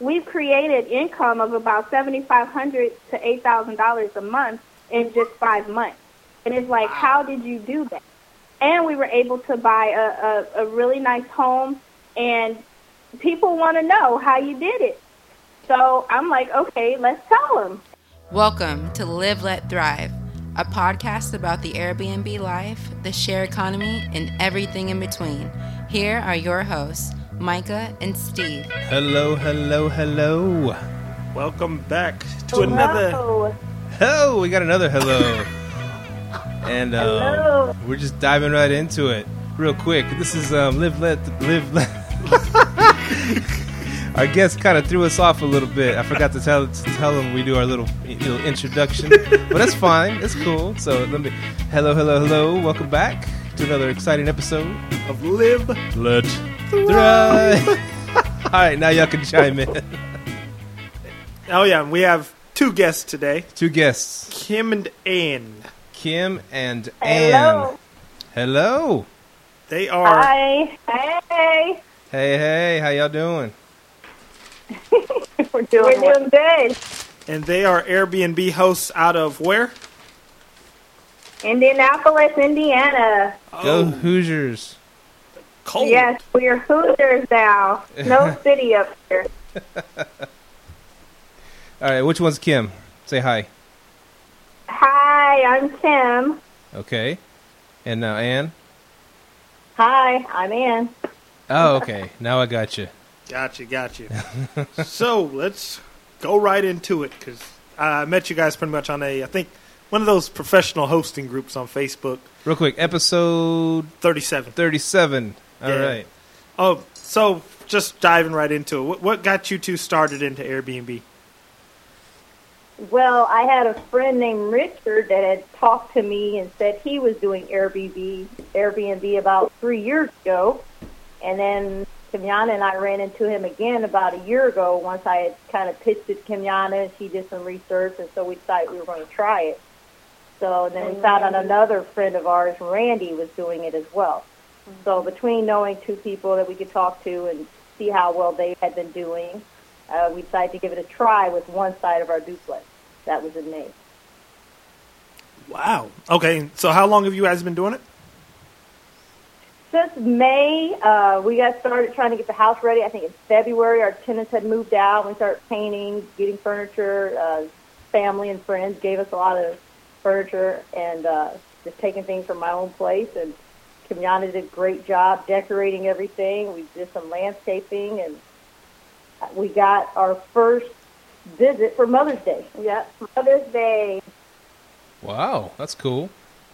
we've created income of about $7,500 to $8,000 a month in just 5 months. And it's like, wow, how did you do that? And we were able to buy a really nice home, and people want to know how you did it. So I'm like, okay, let's tell them. Welcome to Live Let Thrive, a podcast about the Airbnb life, the share economy, and everything in between. Here are your hosts, Micah and Steve. Hello, hello, hello. Welcome back to another. Oh, we got another hello. And we're just diving right into it real quick. This is Live Let. Our guest kind of threw us off a little bit. I forgot to tell him we do our little introduction. But that's fine. It's cool. So let me. Hello, hello, hello. Welcome back to another exciting episode of Live Let Thrive. All right, now y'all can chime in. Oh, yeah. We have two guests today. Two guests. Kim and Ann. Hello. They are. Hi. Hey. Hey, hey. How y'all doing? We're doing good. And they are Airbnb hosts out of where? Indianapolis, Indiana. Go Hoosiers. Cold. Yes, we're Hoosiers now. No city up here. All right, which one's Kim? Say hi. Hi, I'm Kim. Okay. And now Ann? Hi, I'm Ann. Oh, okay. Now I got you. Gotcha. So let's go right into it, because I met you guys pretty much on I think, one of those professional hosting groups on Facebook. Real quick, episode 37. All right. Oh, so just diving right into it. What got you two started into Airbnb? Well, I had a friend named Richard that had talked to me and said he was doing Airbnb about 3 years ago, and then Kimyana and I ran into him again about a year ago once I had kind of pitched it to Kimyana, and she did some research, and so we decided we were going to try it. So then we found out another friend of ours, Randy, was doing it as well. So between knowing two people that we could talk to and see how well they had been doing, we decided to give it a try with one side of our duplex. That was in May. Wow. Okay, so how long have you guys been doing it? Since May, we got started trying to get the house ready. I think in February, our tenants had moved out. We started painting, getting furniture. Family and friends gave us a lot of furniture and just taking things from my own place. And Kimyana did a great job decorating everything. We did some landscaping, and we got our first visit for Mother's Day. Yep, Mother's Day. Wow, that's cool.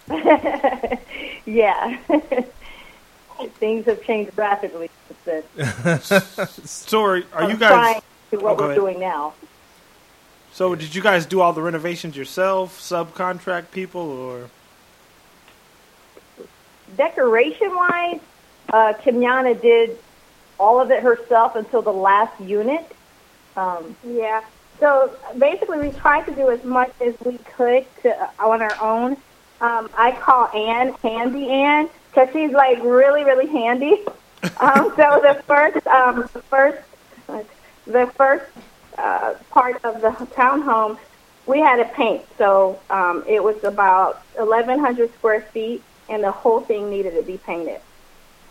Yeah. Things have changed rapidly since then. So are you guys to what we're doing now? So did you guys do all the renovations yourself, subcontract people, or decoration wise? Kimyana did all of it herself until the last unit. Yeah. So basically, we tried to do as much as we could on our own. I call Ann Handy Ann, because she's like really, really handy. So the first part of the townhome, we had to paint. So it was about 1,100 square feet, and the whole thing needed to be painted.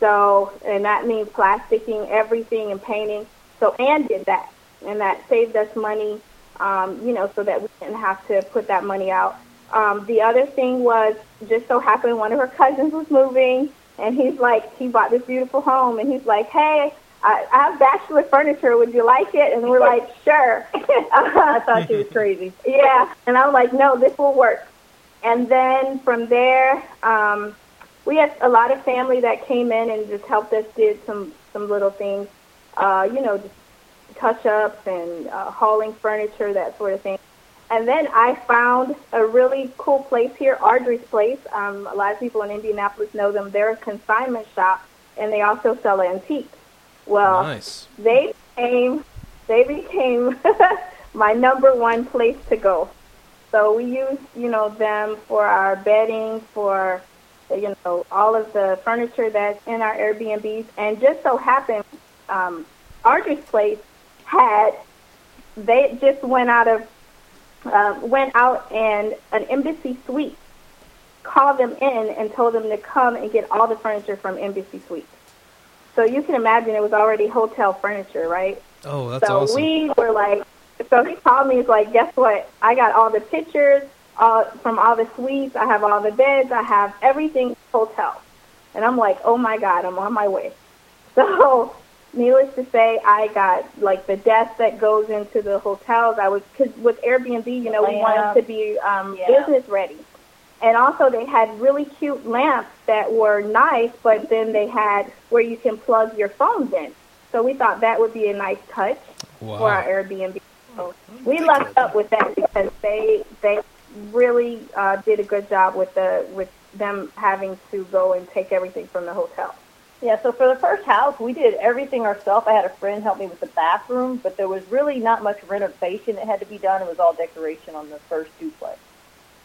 So, and that means plasticking everything and painting. So Ann did that, and that saved us money, so that we didn't have to put that money out. The other thing was, just so happened one of her cousins was moving, and he's like, he bought this beautiful home, and he's like, hey, I have bachelor furniture. Would you like it? And we're like, sure. I thought she was crazy. Yeah. And I'm like, no, this will work. And then from there, we had a lot of family that came in and just helped us, did some little things, just touch-ups and hauling furniture, that sort of thing. And then I found a really cool place here, Ardrey's Place. A lot of people in Indianapolis know them. They're a consignment shop, and they also sell antiques. Well, nice. They became my number one place to go. So we used, them for our bedding, for all of the furniture that's in our Airbnbs. And just so happened, Ardrey's Place they just went out and an Embassy Suite called them in and told them to come and get all the furniture from Embassy Suite. So you can imagine it was already hotel furniture, right? Oh, that's awesome. So we were like, so he called me, he's like, guess what? I got all the pictures from all the suites. I have all the beds. I have everything hotel. And I'm like, oh, my God, I'm on my way. So needless to say, I got, like, the desk that goes into the hotels. I was, cause with Airbnb, you know, we wanted to be business ready. And also they had really cute lamps that were nice, but then they had where you can plug your phones in. So we thought that would be a nice touch for our Airbnb. So we lucked up with that because they really did a good job with the with them having to go and take everything from the hotel. Yeah, so for the first house, we did everything ourselves. I had a friend help me with the bathroom, but there was really not much renovation that had to be done. It was all decoration on the first duplex.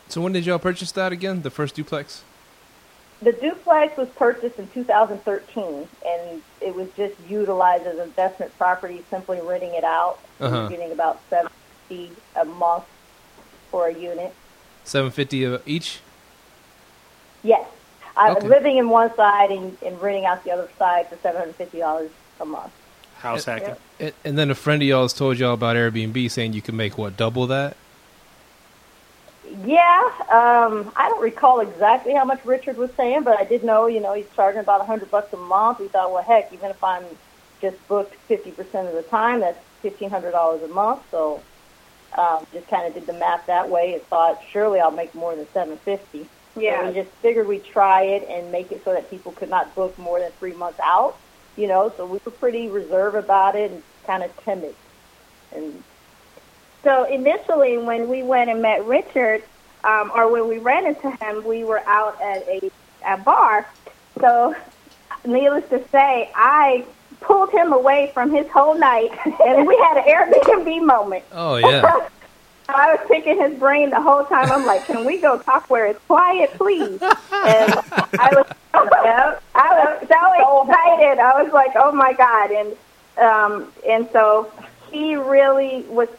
So when did y'all purchase that again, the first duplex? The duplex was purchased in 2013, and it was just utilized as investment property, simply renting it out. Uh-huh. Getting about $750 a month for a unit. $750 each? Yes. I'm living in one side and renting out the other side for $750 a month. House hacking. Yep. And then a friend of y'all's told y'all about Airbnb saying you can make, what, double that? Yeah, I don't recall exactly how much Richard was saying, but I did know, you know, he's charging about $100 a month. We thought, well, heck, even if I'm just booked 50% of the time, that's $1,500 a month. So just kind of did the math that way and thought, surely I'll make more than $750. Yeah. So we just figured we'd try it and make it so that people could not book more than 3 months out, you know. So we were pretty reserved about it and kind of timid. And so initially when we went and met Richard, or when we ran into him, we were out at a bar. So needless to say, I pulled him away from his whole night, and we had an Airbnb moment. Oh, yeah. I was picking his brain the whole time. I'm like, can we go talk where it's quiet, please? And I was so excited. I was like, oh, my God. And so... He really was,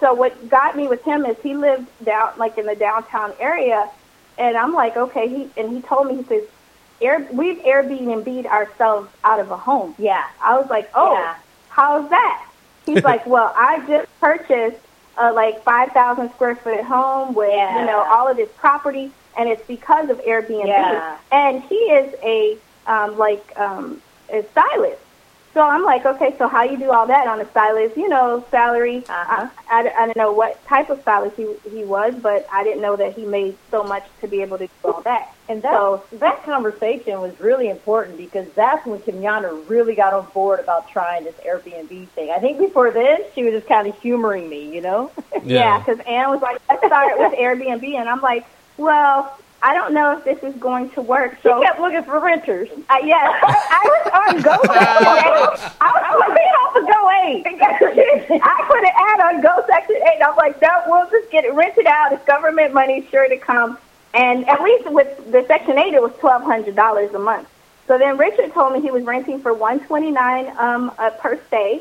so what got me with him is he lived down, like in the downtown area, and I'm like, okay, he told me, he says, we've Airbnb'd ourselves out of a home. Yeah. I was like, oh, yeah. How's that? He's like, well, I just purchased a, like, 5,000 square foot home with, you know, all of this property, and it's because of Airbnb. Yeah. And he is a stylist. So I'm like, okay, so how you do all that on a stylist, you know, salary? Uh-huh. I don't know what type of stylist he was, but I didn't know that he made so much to be able to do all that. And that conversation was really important because that's when Kimyana really got on board about trying this Airbnb thing. I think before then, she was just kind of humoring me, you know? Yeah, because Ann was like, let's start with Airbnb. And I'm like, well... I don't know if this is going to work. So she kept looking for renters. Yes. I was on GoSection8. I was being off of Go8. I put an ad on GoSection8. I was like, no, we'll just get it rented out. It's government money, sure to come. And at least with the Section 8, it was $1,200 a month. So then Richard told me he was renting for $129 per stay.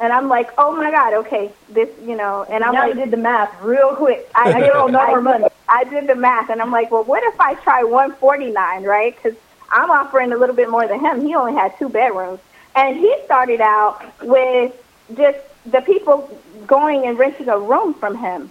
And I'm like, oh, my God, okay, this, you know. And I'm like, I did the math real quick. I don't know her money. I did the math, and I'm like, well, what if I try $149, right? Because I'm offering a little bit more than him. He only had two bedrooms. And he started out with just the people going and renting a room from him.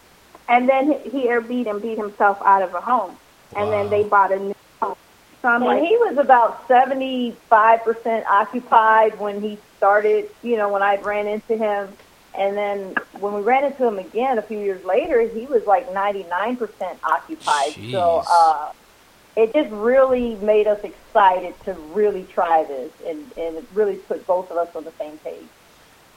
And then he Airbnb'd himself out of a home. And then they bought a new home. So I'm like, he was about 75% occupied when he started, you know, when I ran into him. And then when we ran into him again a few years later, he was like 99% occupied. Jeez. So it just really made us excited to really try this, and it really put both of us on the same page.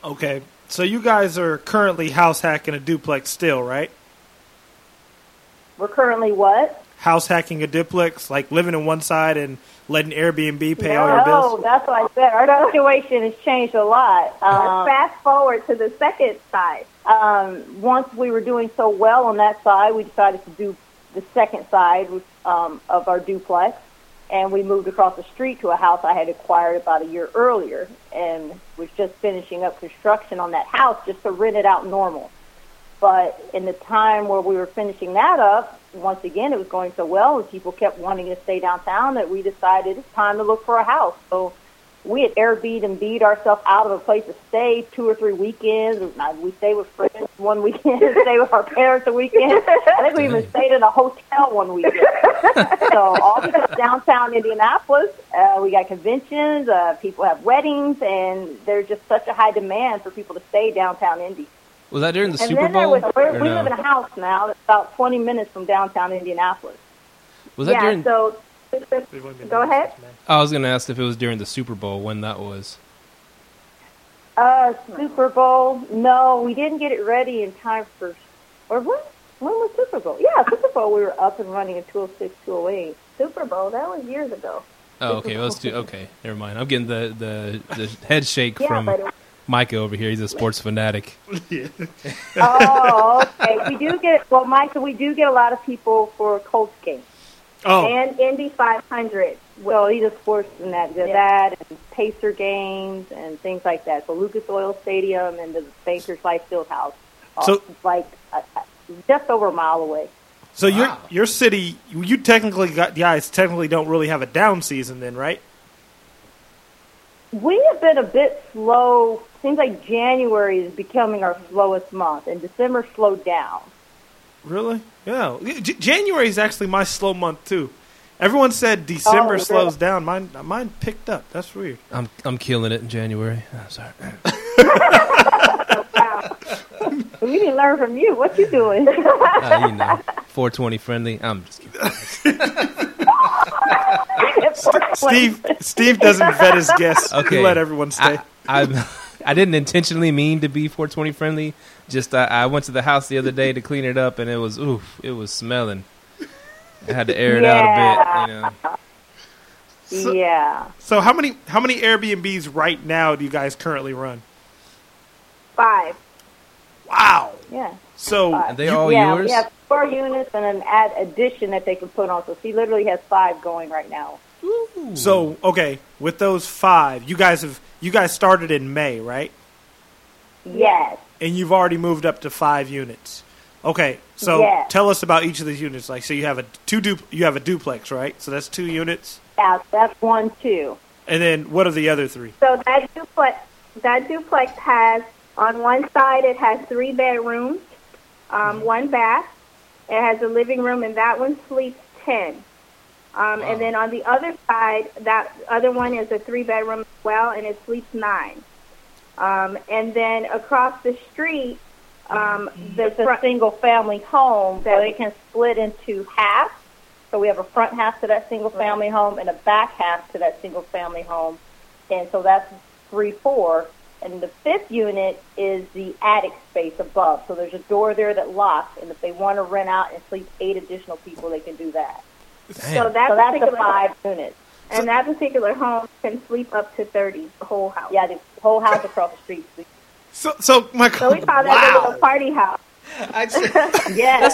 Okay. So you guys are currently house hacking a duplex still, right? We're currently what? House hacking a duplex, like living in one side and letting Airbnb pay all your bills? No, that's what I said. Our situation has changed a lot. Fast forward to the second side. Once we were doing so well on that side, we decided to do the second side of our duplex. and we moved across the street to a house I had acquired about a year earlier and was just finishing up construction on that house just to rent it out normal. But in the time where we were finishing that up, once again, it was going so well and people kept wanting to stay downtown that we decided it's time to look for a house. So we had Airbnb'd ourselves out of a place to stay 2 or 3 weekends. We stayed with friends one weekend, stayed with our parents a weekend. I think we even stayed in a hotel one weekend. So all because downtown Indianapolis, we got conventions, people have weddings, and there's just such a high demand for people to stay downtown Indy. Was that during the Super Bowl? We live in a house now that's about 20 minutes from downtown Indianapolis. Was that during... So, go ahead. I was going to ask if it was during the Super Bowl, when that was. Super Bowl, no, we didn't get it ready in time for... Or what? When was Super Bowl? Yeah, Super Bowl, we were up and running in 206, 208. Super Bowl, that was years ago. Oh, okay, let's do... Okay, never mind. I'm getting the head shake from... Micah over here, he's a sports fanatic. Yeah. Oh, okay. We do get a lot of people for Colts games. Oh. And Indy 500. Well, he's a sports fanatic. That and Pacer games and things like that. So Lucas Oil Stadium and the Bankers Life Fieldhouse. So it's like just over a mile away. So your city, you technically don't really have a down season then, right? We have been a bit slow. Seems like January is becoming our slowest month, and December slowed down. Really? Yeah. January is actually my slow month too. Everyone said December slows down. Mine picked up. That's weird. I'm killing it in January. I'm sorry. Wow. We didn't learn from you. What you doing? 420 friendly. I'm just kidding. Steve doesn't vet his guests. Okay. He let everyone stay. I didn't intentionally mean to be 420 friendly. Just I went to the house the other day to clean it up, and it was smelling. I had to air it out a bit. You know. So how many Airbnbs right now do you guys currently run? 5. Wow. Yeah. So are they all yours? We have 4 units and an addition that they can put on. So she literally has 5 going right now. Ooh. So okay, with those 5, you guys started in May, right? Yes. And you've already moved up to 5 units. Okay, so tell us about each of these units. Like, so you have a duplex, right? So that's 2 units. Yeah, that's 1, 2. And then what are the other 3? So that duplex has on one side it has 3 bedrooms, 1 bath. It has a living room, and that one sleeps 10. Wow. And then on the other side, that other one is a 3-bedroom as well, and it sleeps 9. And then across the street, it's a single-family home that we can split into half. So we have a front half to that single-family home and a back half to that single-family home. And so that's 3, 4. And the 5th unit is the attic space above. So there's a door there that locks, and if they want to rent out and sleep 8 additional people, they can do that. Damn. So that's the 5 units. And that particular home can sleep up to 30, the whole house. Yeah, the whole house across the street. So we call that a little party house. That's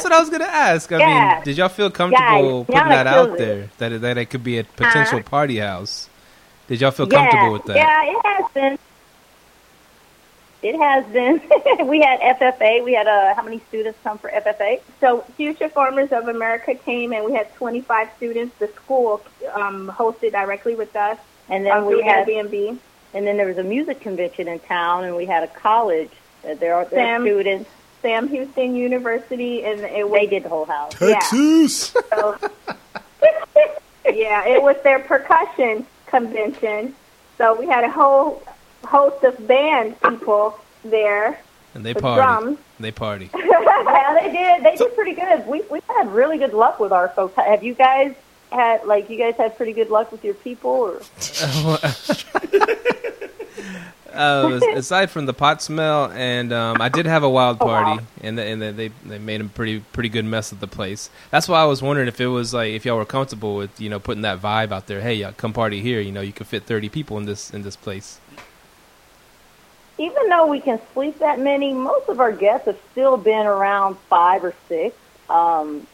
what I was going to ask. I mean, did y'all feel comfortable putting that out there, that it could be a potential party house? Did y'all feel comfortable with that? Yeah, it has been. We had FFA. We had how many students come for FFA? So Future Farmers of America came, and we had 25 students. The school hosted directly with us, and then we had Airbnb. And then there was a music convention in town, and we had a college. There are students. Sam Houston University, and they did the whole house. Texas. Yeah. So, it was their percussion convention. So we had a whole host of band people there, and they party. Drums. They party. Yeah, they did. They did pretty good. We had really good luck with our folks. Have you guys had pretty good luck with your people? Or? Aside from the pot smell, and I did have a wild party, and they made a pretty good mess of the place. That's why I was wondering if it was like if y'all were comfortable with putting that vibe out there. Hey, y'all come party here. You can fit 30 people in this place. Even though we can sleep that many, most of our guests have still been around 5 or 6.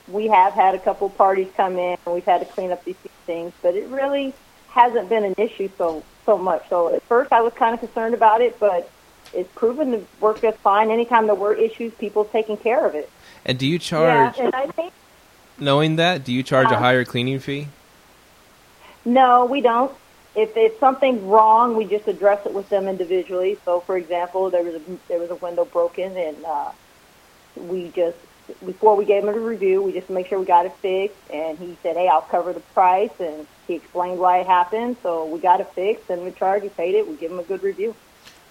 We have had a couple parties come in, and we've had to clean up these things, but it really hasn't been an issue so much. So at first I was kind of concerned about it, but it's proven to work just fine. Anytime there were issues, people taking care of it. And do you charge, yeah, and I think, knowing that, do you charge a higher cleaning fee? No, we don't. If something's wrong, we just address it with them individually. So, for example, there was a window broken, and we just, before we gave him a review, we just make sure we got it fixed. And he said, hey, I'll cover the price. And he explained why it happened. So we got it fixed, and we charged, we paid it, we give him a good review.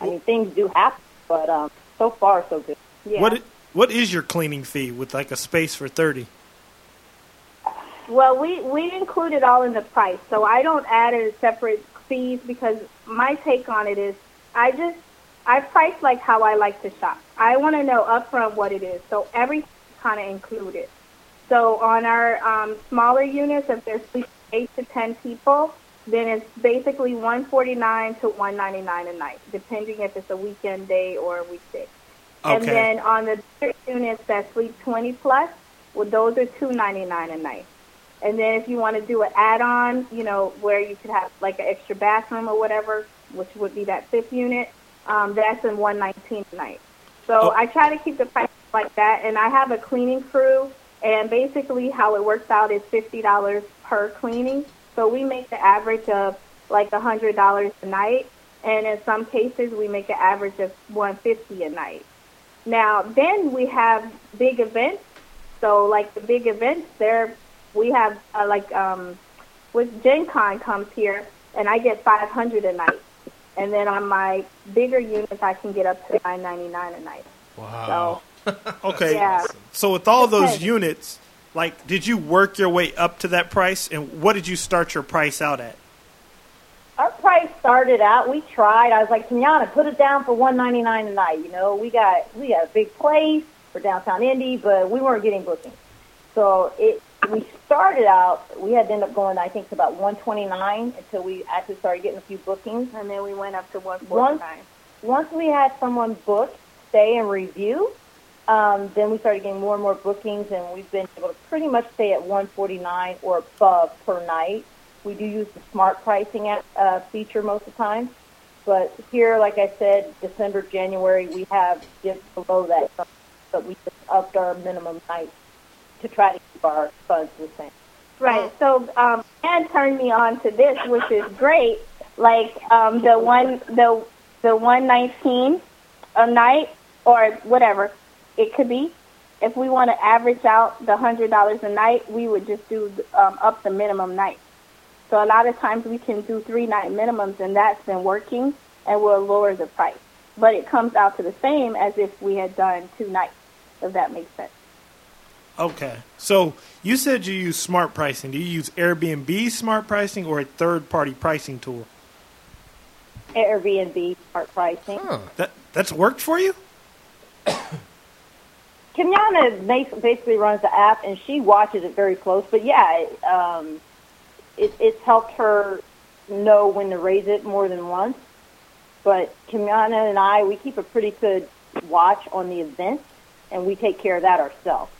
I mean, things do happen, but so far, so good. Yeah. What is your cleaning fee with, like, a space for 30? Well, we include it all in the price, so I don't add a separate fees, because my take on it is I price like how I like to shop. I want to know upfront what it is, so everything is kind of included. So on our smaller units, if there's 8 to 10 people, then it's basically $149 to $199 a night, depending if it's a weekend day or a weekday. Okay. And then on the bigger units that sleep 20 plus, well, those are $299 a night. And then if you want to do an add-on, you know, where you could have like an extra bathroom or whatever, which would be that fifth unit, that's in $119 a night. So I try to keep the price like that, and I have a cleaning crew, and basically how it works out is $50 per cleaning. So we make the average of like $100 a night, and in some cases we make an average of $150 a night. Now, then we have big events. So like the big events, we have with Gen Con comes here, and I get $500 a night. And then on my bigger units, I can get up to $999 a night. Wow. So, okay. Yeah. So with all those units, like, did you work your way up to that price? And what did you start your price out at? Our price started out, we tried. I was like, Kimyana, put it down for $199 a night. You know, we got a big place for downtown Indy, but we weren't getting bookings. So we started out, we had to end up going, I think, to about $129 until we actually started getting a few bookings. And then we went up to $149. Once we had someone book, stay, and review, then we started getting more and more bookings, and we've been able to pretty much stay at $149 or above per night. We do use the smart pricing feature most of the time. But here, like I said, December, January, we have dipped below that. But we just upped our minimum night to try to keep our funds the same. Right. So Ann turned me on to this, which is great. Like the $119 a night or whatever it could be. If we want to average out the $100 a night, we would just do up the minimum night. So a lot of times we can do 3-night minimums, and that's been working, and we'll lower the price. But it comes out to the same as if we had done 2 nights, if that makes sense. Okay. So you said you use smart pricing. Do you use Airbnb smart pricing or a third-party pricing tool? Airbnb smart pricing. Huh. That's worked for you? Kimyana basically runs the app, and she watches it very close. But, yeah, it's helped her know when to raise it more than once. But Kimyana and I, we keep a pretty good watch on the events, and we take care of that ourselves.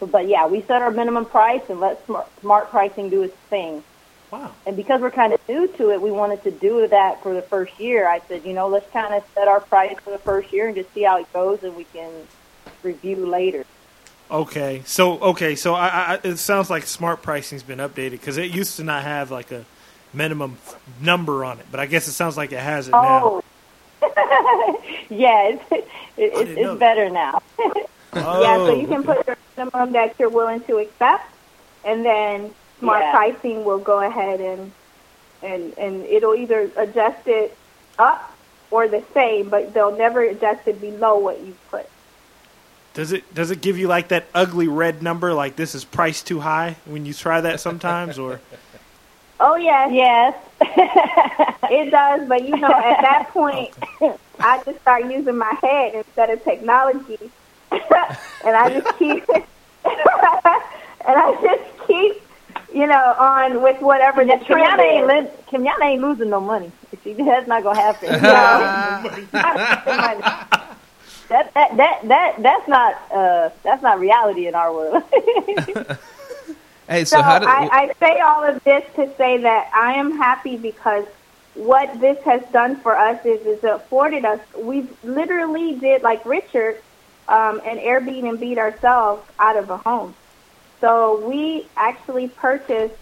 So, but, yeah, we set our minimum price and let smart pricing do its thing. Wow. And because we're kind of new to it, we wanted to do that for the first year. I said, you know, let's kind of set our price for the first year and just see how it goes, and we can review later. Okay, so I it sounds like smart pricing's been updated, because it used to not have, like, a minimum number on it, but I guess it sounds like it has it now. Oh. Yeah, it's better now. Oh. Yeah, so you can put your minimum that you're willing to accept, and then smart pricing will go ahead and it'll either adjust it up or the same, but they'll never adjust it below what you put. Does it give you like that ugly red number, like this is priced too high, when you try that sometimes, or? Oh, yes. It does, but you know, at that point, I just start using my head instead of technology. And I just keep, you know, on with whatever the trend is. Kimyana ain't losing no money. That's not going to happen. That's not reality in our world. Hey, so how did I say all of this to say that I am happy because what this has done for us is afforded us. We literally did, like Richard, and Airbnb ourselves out of a home. So we actually purchased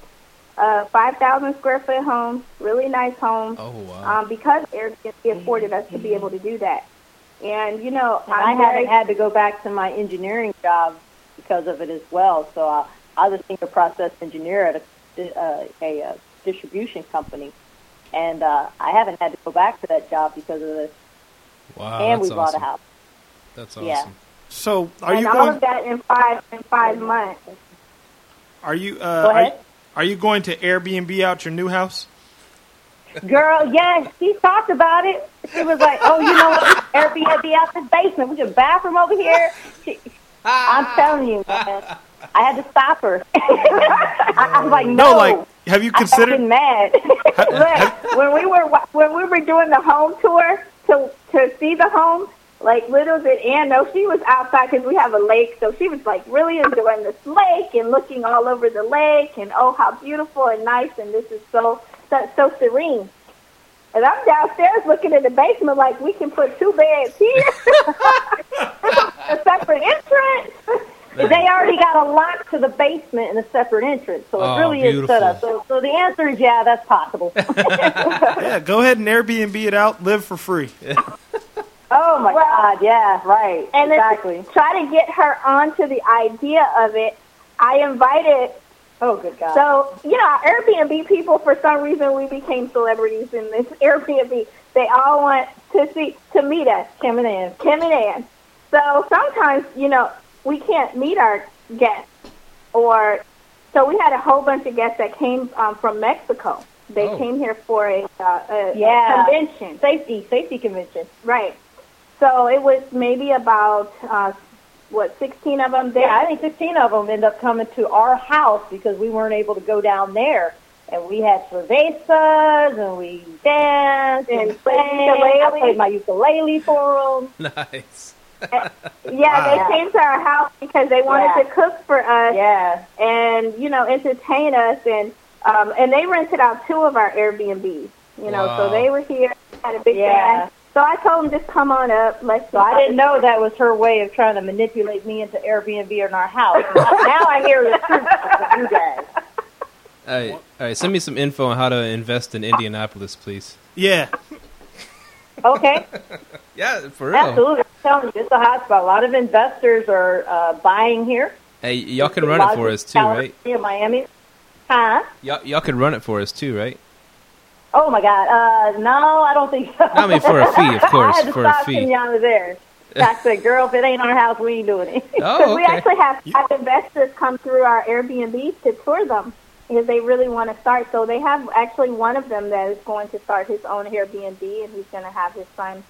5,000 square foot homes, really nice homes. Oh, wow. Because Airbnb afforded us to be able to do that. And, you know, and I haven't had to go back to my engineering job because of it as well. So I was a senior process engineer at a distribution company, and I haven't had to go back to that job because of this. Wow, and we bought a house. That's awesome. Yeah. So are you all of that in five months? Are you are you going to Airbnb out your new house? Girl, yes, she talked about it. She was like, "Oh, you know what? Airbnb out this basement. We got a bathroom over here." I'm telling you, man, I had to stop her. I was like, "No, like, have you considered?" I'm mad. Look, when we were doing the home tour to see the home, like little did Ann know, she was outside because we have a lake, so she was like really enjoying this lake and looking all over the lake and oh how beautiful and nice and this is so serene. And I'm downstairs looking in the basement like we can put two beds here, a separate entrance. They already got a lock to the basement and a separate entrance, so it really beautiful. Is set up. So the answer is yeah, that's possible. Yeah, go ahead and Airbnb it out, live for free. Oh my God! Yeah, right. And exactly. Then try to get her onto the idea of it. I invited. Oh, good God! So you know, Airbnb people for some reason we became celebrities in this Airbnb. They all want to meet us, Kim and Ann. So sometimes you know we can't meet our guests, or so we had a whole bunch of guests that came from Mexico. They came here for a convention, safety convention, right? So it was maybe about, 16 of them there? Yeah, I think 16 of them ended up coming to our house because we weren't able to go down there. And we had cervezas, and we danced, and I played my ukulele for them. Nice. They came to our house because they wanted to cook for us and, you know, entertain us. And they rented out two of our Airbnbs, you know, so they were here, had a big dance. So I told him, just come on up. So I didn't know that was her way of trying to manipulate me into Airbnb in our house. Now I hear the truth from you guys. All right, send me some info on how to invest in Indianapolis, please. Yeah. Okay. Yeah, for real. Absolutely. I'm telling you, it's a hotspot. A lot of investors are buying here. Hey, y'all can run it for us too, right? Miami. Huh? Y'all can run it for us too, right? Oh, my God. No, I don't think so. I mean, for a fee, of course. I had to stop Kimyana there. I said, girl, if it ain't our house, we ain't doing it. Oh, okay. We actually have five investors come through our Airbnb to tour them because they really want to start. So they have actually one of them that is going to start his own Airbnb, and he's going to have his son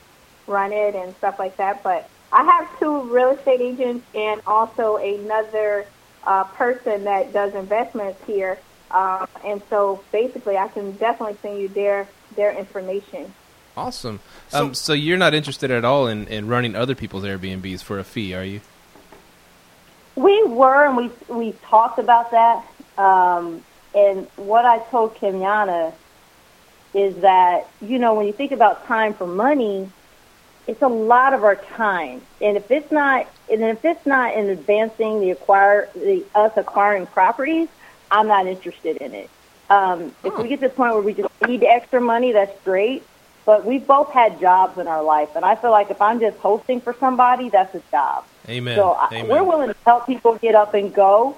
run it and stuff like that. But I have two real estate agents and also another person that does investments here. And so basically I can definitely send you their information. Awesome. So you're not interested at all in running other people's Airbnbs for a fee, are you? We were, and we talked about that. And what I told Kimyana is that, you know, when you think about time for money, it's a lot of our time. And if it's not in advancing acquiring properties, I'm not interested in it. If we get to the point where we just need extra money, that's great. But we've both had jobs in our life, and I feel like if I'm just hosting for somebody, that's a job. Amen. So we're willing to help people get up and go.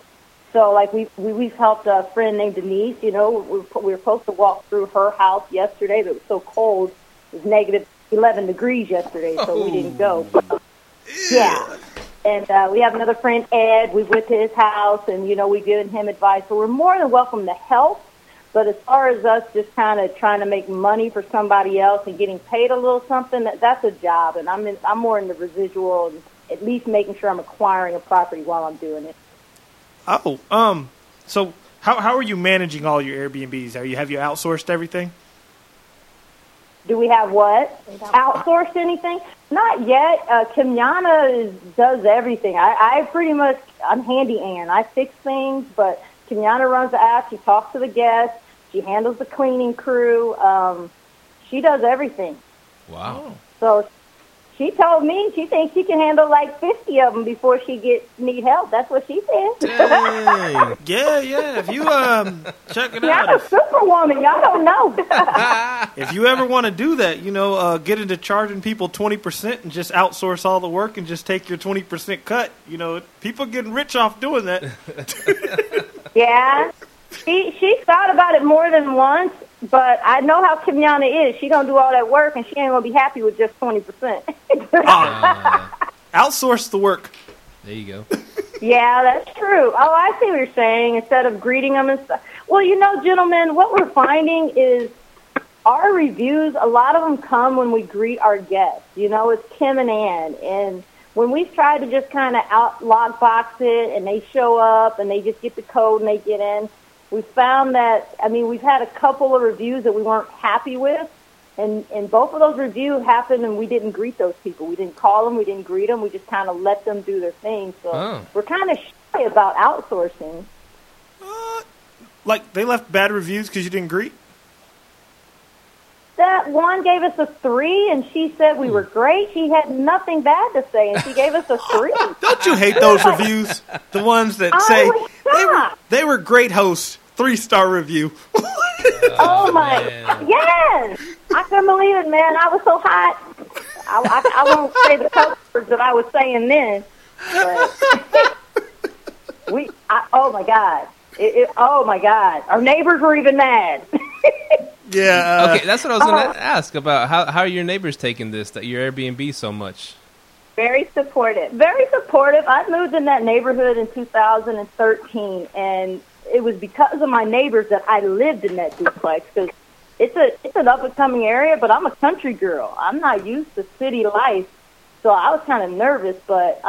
So, like, we've helped a friend named Denise. You know, we were supposed to walk through her house yesterday, but it was so cold. It was negative 11 degrees yesterday, so we didn't go. Yeah. And we have another friend, Ed. We went to his house, and, you know, we've given him advice. So we're more than welcome to help. But as far as us just kind of trying to make money for somebody else and getting paid a little something, that's a job. And I'm more in the residual, and at least making sure I'm acquiring a property while I'm doing it. Oh, so how are you managing all your Airbnbs? Have you outsourced everything? Do we have what? Outsourced anything? Not yet. Kimyana does everything. I pretty much, I'm handy Ann. I fix things, but Kimyana runs the app. She talks to the guests. She handles the cleaning crew. She does everything. Wow. So she told me she thinks she can handle like 50 of them before she need help. That's what she said. Hey. Yeah. If you check it out. I'm a superwoman. Y'all don't know. If you ever want to do that, get into charging people 20% and just outsource all the work and just take your 20% cut. People getting rich off doing that. Yeah. She thought about it more than once. But I know how Kimyana is. She going to do all that work, and she ain't going to be happy with just 20%. Outsource the work. There you go. Yeah, that's true. Oh, I see what you're saying. Instead of greeting them and stuff. Well, gentlemen, what we're finding is our reviews, a lot of them come when we greet our guests. It's Kim and Ann. And when we try to just kind of log box it, and they show up, and they just get the code, and they get in, we found that, we've had a couple of reviews that we weren't happy with, and both of those reviews happened, and we didn't greet those people. We didn't call them. We didn't greet them. We just kind of let them do their thing. So we're kind of shy about outsourcing. Like they left bad reviews because you didn't greet? That one gave us a 3, and she said we were great. She had nothing bad to say, and she gave us a 3. Don't you hate those reviews? The ones that say they were great hosts. 3-star review. Oh my! Man. Yes, I couldn't believe it, man. I was so hot. I won't say the code words that I was saying then. But oh my God! Oh my God! Our neighbors were even mad. Yeah. Okay, that's what I was going to ask about. How are your neighbors taking this? That your Airbnb so much? Very supportive. Very supportive. I moved in that neighborhood in 2013, and it was because of my neighbors that I lived in that duplex. Because it's an up and coming area, but I'm a country girl. I'm not used to city life, so I was kind of nervous. But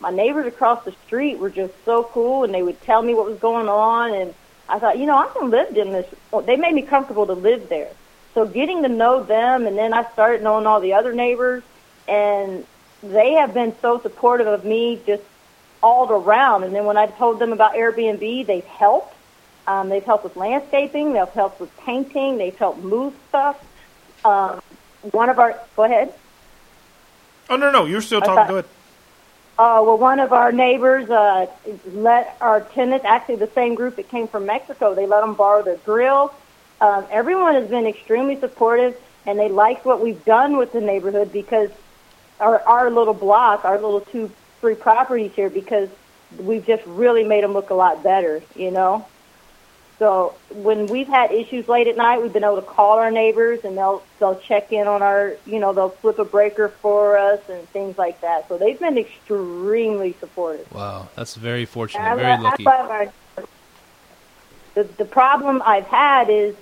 my neighbors across the street were just so cool, and they would tell me what was going on, and I thought, I can live in this. They made me comfortable to live there. So getting to know them, and then I started knowing all the other neighbors, and they have been so supportive of me just all around. And then when I told them about Airbnb, they've helped. They've helped with landscaping. They've helped with painting. They've helped move stuff. Go ahead. Oh, no, you're still talking. Go ahead. One of our neighbors let our tenants, actually the same group that came from Mexico, they let them borrow their grill. Everyone has been extremely supportive, and they liked what we've done with the neighborhood because our little block, our little 2-3 properties here, because we've just really made them look a lot better, So when we've had issues late at night, we've been able to call our neighbors, and they'll check in on our, they'll flip a breaker for us and things like that. So they've been extremely supportive. Wow, that's very fortunate, very lucky. The problem I've had is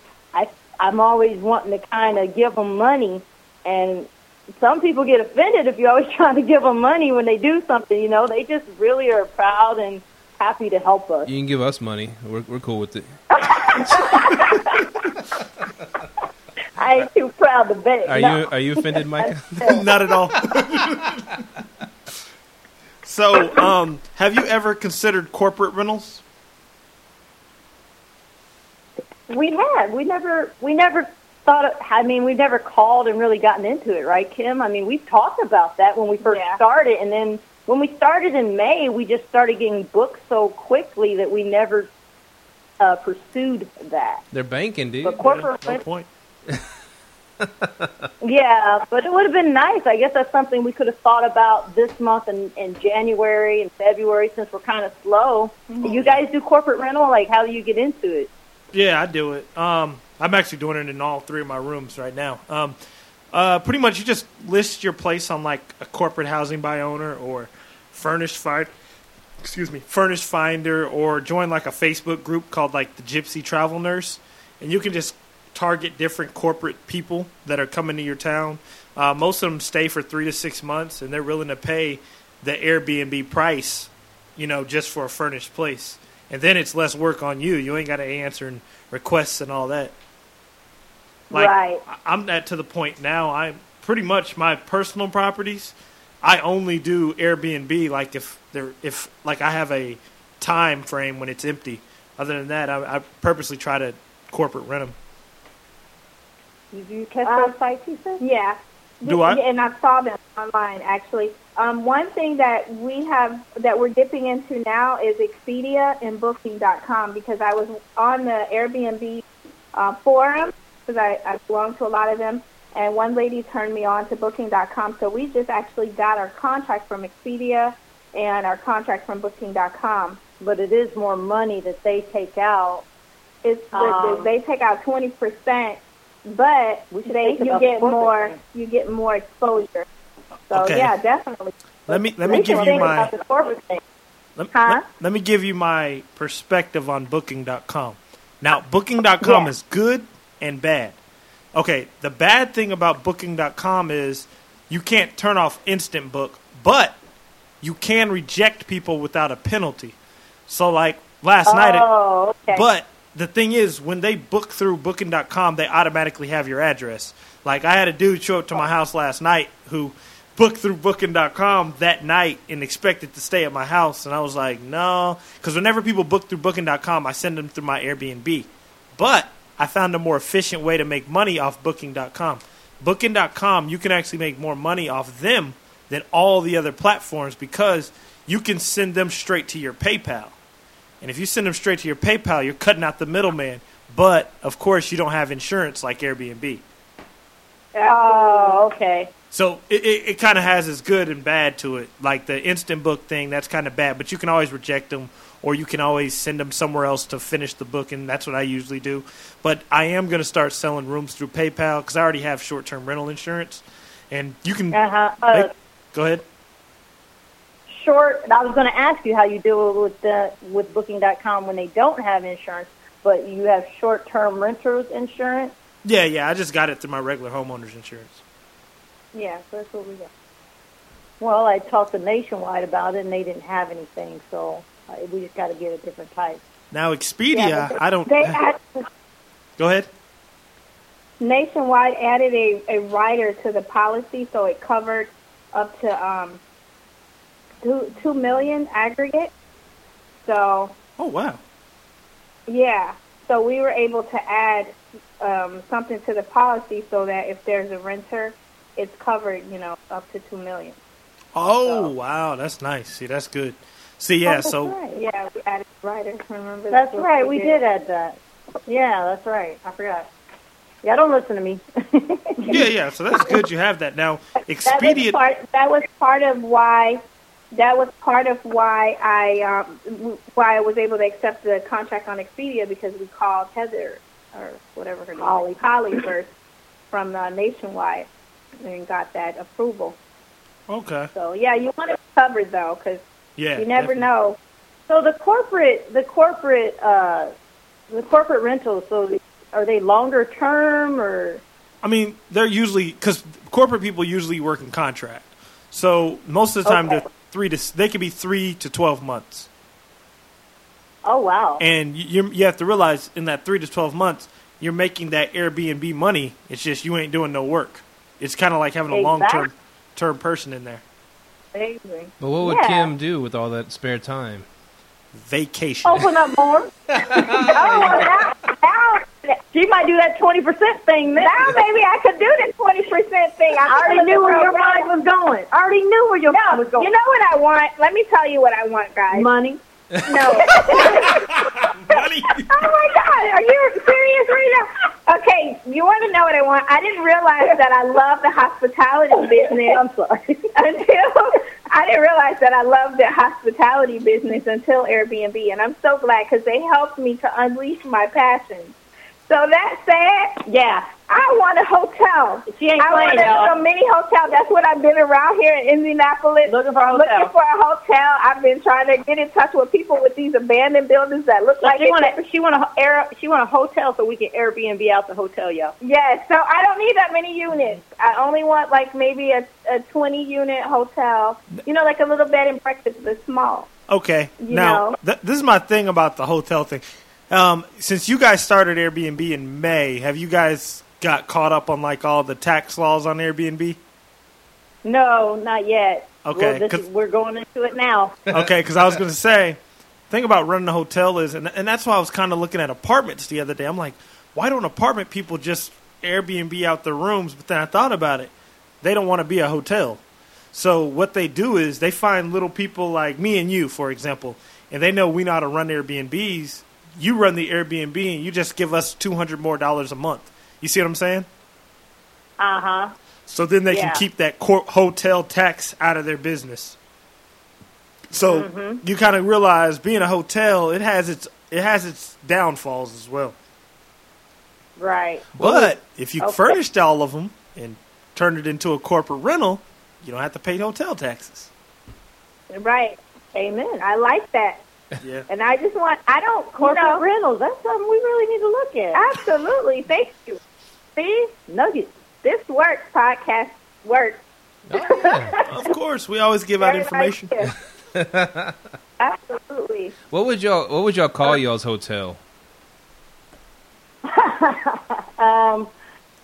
I'm always wanting to kind of give them money, and some people get offended if you're always trying to give them money when they do something, They just really are proud and happy to help us. You can give us money. We're cool with it. I ain't too proud to beg. Are you offended, Micah? Not at all. So, have you ever considered corporate rentals? We have. We never thought of, we've never called and really gotten into it, right, Kim? We've talked about that when we first started, and then when we started in May, we just started getting booked so quickly that we never pursued that. They're banking, dude. But corporate no point. Yeah, but it would have been nice. I guess that's something we could have thought about this month in January and February, since we're kind of slow. Mm-hmm. You guys do corporate rental? Like, how do you get into it? Yeah, I do it. I'm actually doing it in all 3 of my rooms right now. Pretty much you just list your place on like a corporate housing by owner or furnished finder, or join like a Facebook group called like the Gypsy Travel Nurse. And you can just target different corporate people that are coming to your town. Most of them stay for 3 to 6 months, and they're willing to pay the Airbnb price, just for a furnished place. And then it's less work on you. You ain't got to answer requests and all that. Like, right. I'm at to the point now, I'm pretty much my personal properties, I only do Airbnb, like, if I have a time frame when it's empty. Other than that, I purposely try to corporate rent them. You do test those sites, you said? Yeah. Do I? And I saw them online, actually. One thing that we have, that we're dipping into now, is Expedia and Booking.com, because I was on the Airbnb forum, because I belong to a lot of them, and one lady turned me on to Booking.com, so we just actually got our contract from Expedia and our contract from Booking.com. But it is more money that they take out. It's they take out 20%, but you get more exposure. So okay. Yeah, definitely. Let me give you my let me give you my perspective on Booking.com. Now, Booking.com is good and bad. Okay, the bad thing about Booking.com is you can't turn off Instant Book, but you can reject people without a penalty. So, like, last night, but the thing is, when they book through Booking.com, they automatically have your address. Like, I had a dude show up to my house last night who booked through Booking.com that night and expected to stay at my house, and I was like, no. Because whenever people book through Booking.com, I send them through my Airbnb. But I found a more efficient way to make money off Booking.com. Booking.com, you can actually make more money off them than all the other platforms, because you can send them straight to your PayPal. And if you send them straight to your PayPal, you're cutting out the middleman. But, of course, you don't have insurance like Airbnb. Oh, okay. So it kind of has its good and bad to it. Like the Instant Book thing, that's kind of bad. But you can always reject them, or you can always send them somewhere else to finish the book, and that's what I usually do. But I am going to start selling rooms through PayPal, because I already have short-term rental insurance. And you can go ahead. I was going to ask you how you deal with Booking.com when they don't have insurance, but you have short-term renters insurance? Yeah, I just got it through my regular homeowner's insurance. Yeah, so that's what we got. Well, I talked to Nationwide about it, and they didn't have anything, so we just got to get a different type. Now, Expedia, I don't... Go ahead. Nationwide added a rider to the policy, so it covered up to... $2 million aggregate. So. Oh wow. Yeah. So we were able to add something to the policy so that if there's a renter, it's covered. You know, up to $2 million. Oh so. Wow, that's nice. See, that's good. See, yeah. Yeah, we added riders. Remember? That's right. We did add that. Yeah, that's right. I forgot. Yeah, don't listen to me. yeah. So that's good. You have that now. Expedia. That was part of why I was able to accept the contract on Expedia, because we called Heather or whatever her name is, Holly first from Nationwide and got that approval. Okay. So yeah, you want it covered though, because you never know. So the corporate rentals. So are they longer term or? I mean, they're usually, because corporate people usually work in contract. So most of the time they're. They could be 3 to 12 months. Oh wow! And you have to realize in that 3 to 12 months, you're making that Airbnb money. It's just you ain't doing no work. It's kind of like having a long-term person in there. Exactly. But what would Kim do with all that spare time? Vacation. Open up more. She might do that 20% thing. Now maybe I could do the 20% thing. I already knew where your mind was going. You know what I want? Let me tell you what I want, guys. Money. No. Money. Oh my God, are you serious right now? Okay, you want to know what I want? I didn't realize that I love the hospitality business. I'm sorry. I didn't realize that I love the hospitality business until Airbnb, and I'm so glad because they helped me to unleash my passion. So that said, I want a hotel. She ain't playing, y'all. I want a mini hotel. That's what I've been around here in Indianapolis. Looking for a hotel. I've been trying to get in touch with people with these abandoned buildings that look like it. She want a hotel so we can Airbnb out the hotel, y'all. Yes. So I don't need that many units. I only want like maybe a 20-unit hotel. You know, like a little bed and breakfast, but small. Okay. Now, this is my thing about the hotel thing. Since you guys started Airbnb in May, have you guys got caught up on like all the tax laws on Airbnb? No, not yet. Okay, well, we're going into it now. Okay, because I was going to say, the thing about running a hotel is, and that's why I was kind of looking at apartments the other day. I'm like, why don't apartment people just Airbnb out their rooms? But then I thought about it. They don't want to be a hotel. So what they do is they find little people like me and you, for example, and they know we know how to run Airbnbs. You run the Airbnb and you just give us $200 more a month. You see what I'm saying? Uh-huh. So then they can keep that hotel tax out of their business. So you kind of realize being a hotel, it has its downfalls as well. Right. But if you furnished all of them and turned it into a corporate rental, you don't have to pay hotel taxes. Right. Amen. I like that. Yeah. And I just corporate rentals. That's something we really need to look at. Absolutely. Thank you. See? Nuggets. This works. Podcast works. Oh, yeah. Of course. We always give out information. Absolutely. What would y'all call y'all's hotel?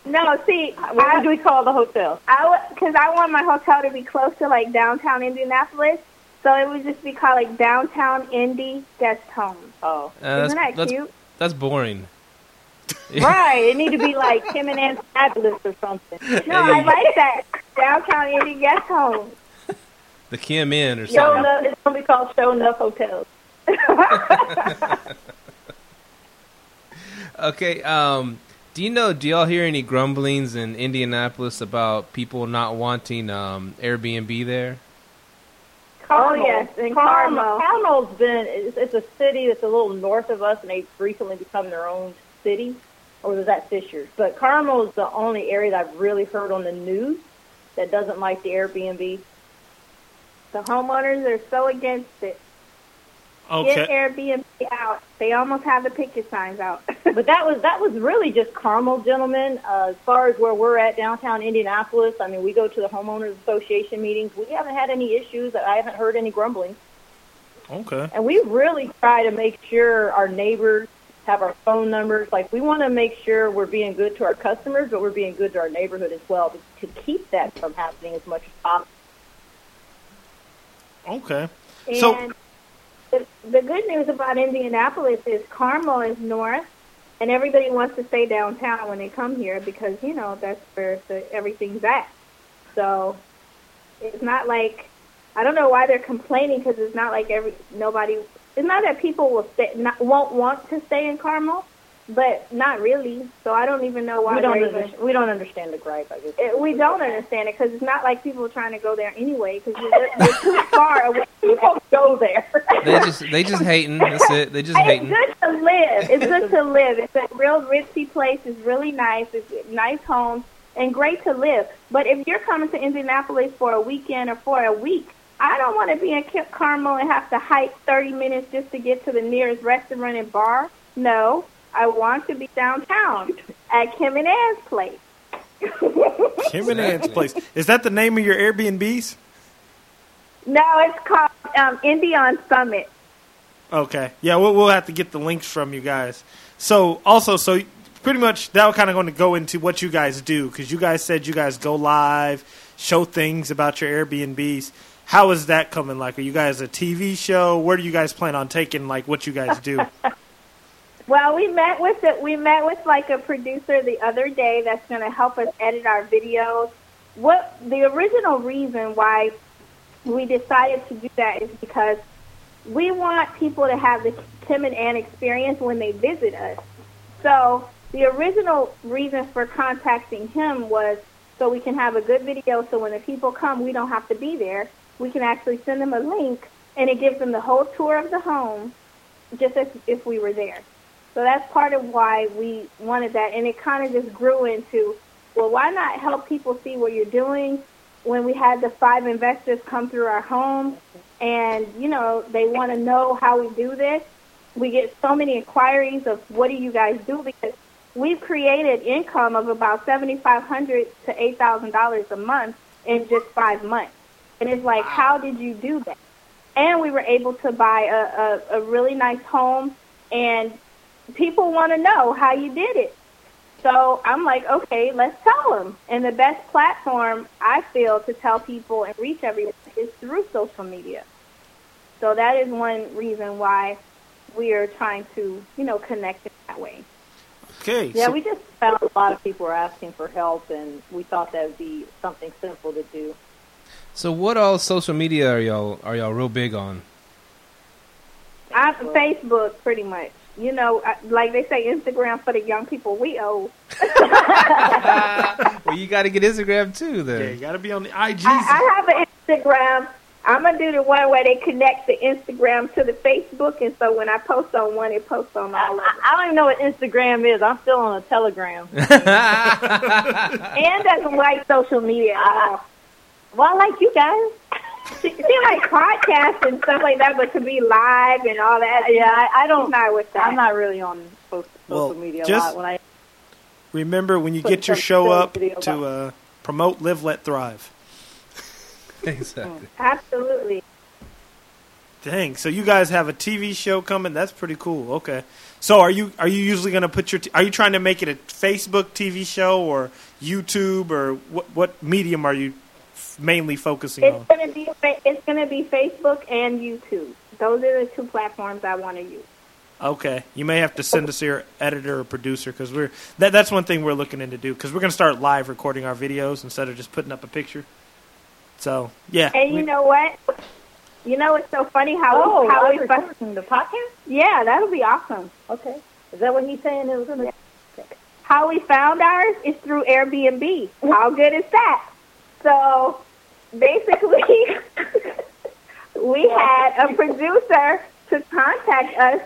No, see, what do we call the hotel? Because I want my hotel to be close to, like, downtown Indianapolis, so it would just be called, like, Downtown Indy Guest Home. Oh, isn't that cute? That's boring. Right, it need to be, like, Kim and Ann's Fabulous or something. No, I like that. Downtown Indy Guest Home. The Kim Inn or something. It's going to be called Show Enough Hotels. Okay, do y'all hear any grumblings in Indianapolis about people not wanting Airbnb there? Carmel. Oh, yes. In Carmel. Carmel's been, it's a city that's a little north of us, and they've recently become their own city, or was that Fisher's? But Carmel is the only area that I've really heard on the news that doesn't like the Airbnb. The homeowners are so against it. Okay. Get Airbnb out. They almost have the picket signs out. But that was really just Carmel, gentlemen. As far as where we're at, downtown Indianapolis, I mean, we go to the Homeowners Association meetings. We haven't had any issues. I haven't heard any grumbling. Okay. And we really try to make sure our neighbors have our phone numbers. Like, we want to make sure we're being good to our customers, but we're being good to our neighborhood as well to keep that from happening as much as possible. Okay. So... The good news about Indianapolis is Carmel is north, and everybody wants to stay downtown when they come here because, you know, that's where everything's at. So it's not like, I don't know why they're complaining because it's not like it's not that people won't want to stay in Carmel, but not really. So I don't even know why we don't understand the gripe, I guess. We don't understand it because it's not like people are trying to go there anyway because they're too far away. People go there. They just hating. That's it. They just hating. It's good to live. It's good to live. It's a real ritzy place. It's really nice. It's nice homes and great to live. But if you're coming to Indianapolis for a weekend or for a week, I don't want to be in Carmel and have to hike 30 minutes just to get to the nearest restaurant and bar. No, I want to be downtown at Kim and Ann's place. Kim and Ann's place. Is that the name of your Airbnbs? No, it's called Indy on Summit. Okay. Yeah, we'll have to get the links from you guys. So, also, pretty much that was kind of going to go into what you guys do because you guys said you guys go live, show things about your Airbnbs. How is that coming? Like, are you guys a TV show? Where do you guys plan on taking, like, what you guys do? Well, we met with like a producer the other day that's going to help us edit our videos. What the original reason why we decided to do that is because we want people to have the Kim and Ann experience when they visit us. So the original reason for contacting him was so we can have a good video so when the people come, we don't have to be there. We can actually send them a link, and it gives them the whole tour of the home just as if we were there. So that's part of why we wanted that, and it kind of just grew into, well, why not help people see what you're doing? When we had the 5 investors come through our home, and, you know, they want to know how we do this, we get so many inquiries of what do you guys do, because we've created income of about $7,500 to $8,000 a month in just 5 months. And it's like, how did you do that? And we were able to buy a really nice home, and people want to know how you did it. So I'm like, okay, let's tell them. And the best platform, I feel, to tell people and reach everyone is through social media. So that is one reason why we are trying to, you know, connect in that way. Okay. Yeah, so we just found a lot of people were asking for help, and we thought that would be something simple to do. So what all social media are y'all real big on? Facebook, pretty much. You know, like they say, Instagram for the young people. We old. Well, you got to get Instagram too, then. Yeah, you got to be on the IG. I have an Instagram. I'm going to do the one where they connect the Instagram to the Facebook, and so when I post on one, it posts on all of them. I don't even know what Instagram is. I'm still on a Telegram. Ann doesn't like social media at all. Well, I like you guys. She like podcasts and stuff like that, but to be live and all that. Yeah, I don't know with that. I'm not really on social media a lot. When I remember when you get your show up to promote Live Let Thrive. Exactly. Absolutely. Dang! So you guys have a TV show coming? That's pretty cool. Okay. So are you usually going to put your? Are you trying to make it a Facebook TV show or YouTube or what medium are you mainly focusing on? It's going to be Facebook and YouTube. Those are the two platforms I want to use. Okay. You may have to send us your editor or producer because we're that's one thing we're looking into do because we're going to start live recording our videos instead of just putting up a picture. So, yeah. And you know what? You know it's so funny how we recording the podcast? Yeah, that'll be awesome. Okay. Is that what he's saying? It was gonna... yeah. How we found ours is through Airbnb. How good is that? So, basically, we had a producer to contact us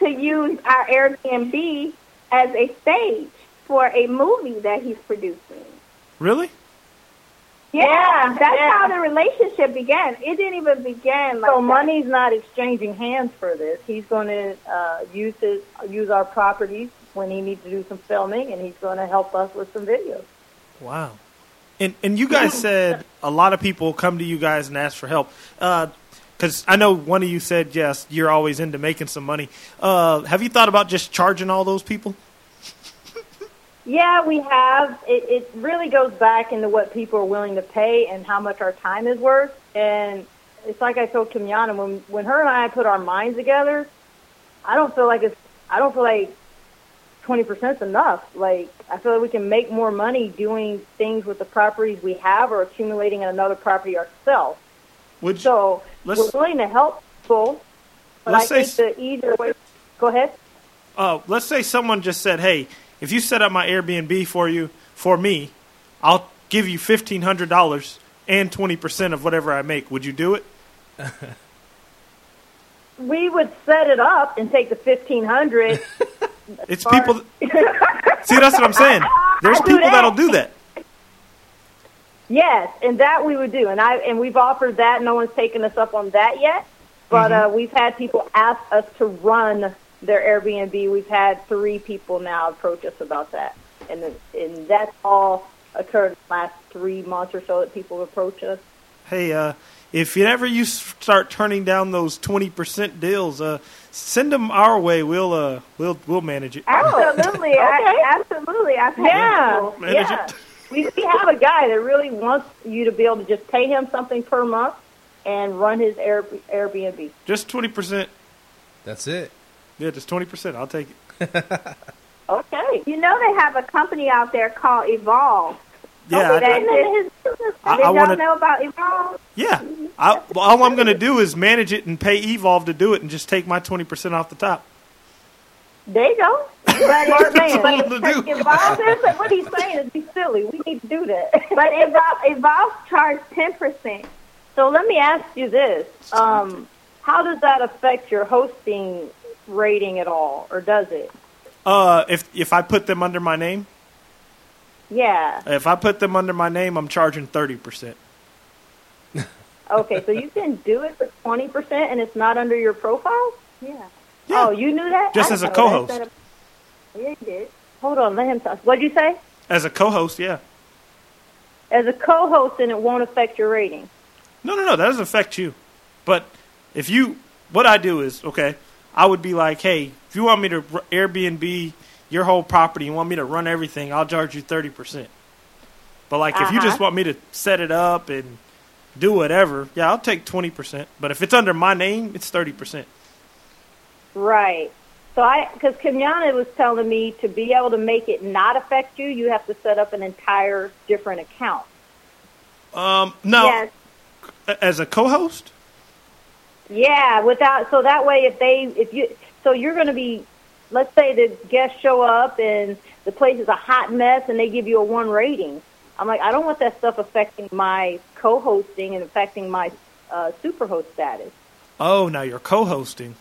to use our Airbnb as a stage for a movie that he's producing. Really? Yeah, that's how the relationship began. It didn't even begin like so that. Money's not exchanging hands for this. He's going to use our properties when he needs to do some filming, and he's going to help us with some videos. Wow. And you guys said a lot of people come to you guys and ask for help. Because I know one of you said, yes, you're always into making some money. Have you thought about just charging all those people? Yeah, we have. It really goes back into what people are willing to pay and how much our time is worth. And it's like I told Kimyana, when her and I put our minds together, I don't feel like 20% is enough. Like, I feel like we can make more money doing things with the properties we have or accumulating another property ourselves. So we're willing to help people, but I think the easier way. Go ahead. Let's say someone just said, hey, if you set up my Airbnb for me, I'll give you $1,500 and 20% of whatever I make. Would you do it? We would set it up and take the $1,500. It's people. See, that's what I'm saying. There's people that'll do that. Yes, and that we would do, and we've offered that. No one's taken us up on that yet, but we've had people ask us to run their Airbnb. We've had 3 people now approach us about that, and that's all occurred in the last 3 months or so that people approach us. Hey, if whenever you start turning down those 20% deals, send them our way. We'll manage it. Absolutely, okay. We'll manage it. We have a guy that really wants you to be able to just pay him something per month and run his Airbnb. Just 20%. That's it. Yeah, just 20%. I'll take it. Okay. You know they have a company out there called Evolve. Yeah. Did y'all know about Evolve? Yeah. All I'm going to do is manage it and pay Evolve to do it and just take my 20% off the top. There you go. What he's saying is he's silly. We need to do that. But Evolve charged 10%. So let me ask you this. How does that affect your hosting rating at all, or does it? If I put them under my name? Yeah. If I put them under my name, I'm charging 30%. Okay, so you can do it for 20% and it's not under your profile? Yeah. Oh, you knew that? Just as a co-host. Yeah, you did. Hold on, let him talk. What'd you say? As a co-host, yeah. As a co-host, and it won't affect your rating? No, that doesn't affect you. But if you, what I do is, okay, I would be like, hey, if you want me to Airbnb your whole property, you want me to run everything, I'll charge you 30%. But, like, if you just want me to set it up and do whatever, yeah, I'll take 20%. But if it's under my name, it's 30%. Right. So because Kimyana was telling me to be able to make it not affect you, you have to set up an entire different account. No. Yes. As a co-host? Yeah, so that way so you're going to be, let's say the guests show up and the place is a hot mess and they give you a 1 rating. I'm like, I don't want that stuff affecting my co-hosting and affecting my superhost status. Oh, now you're co-hosting.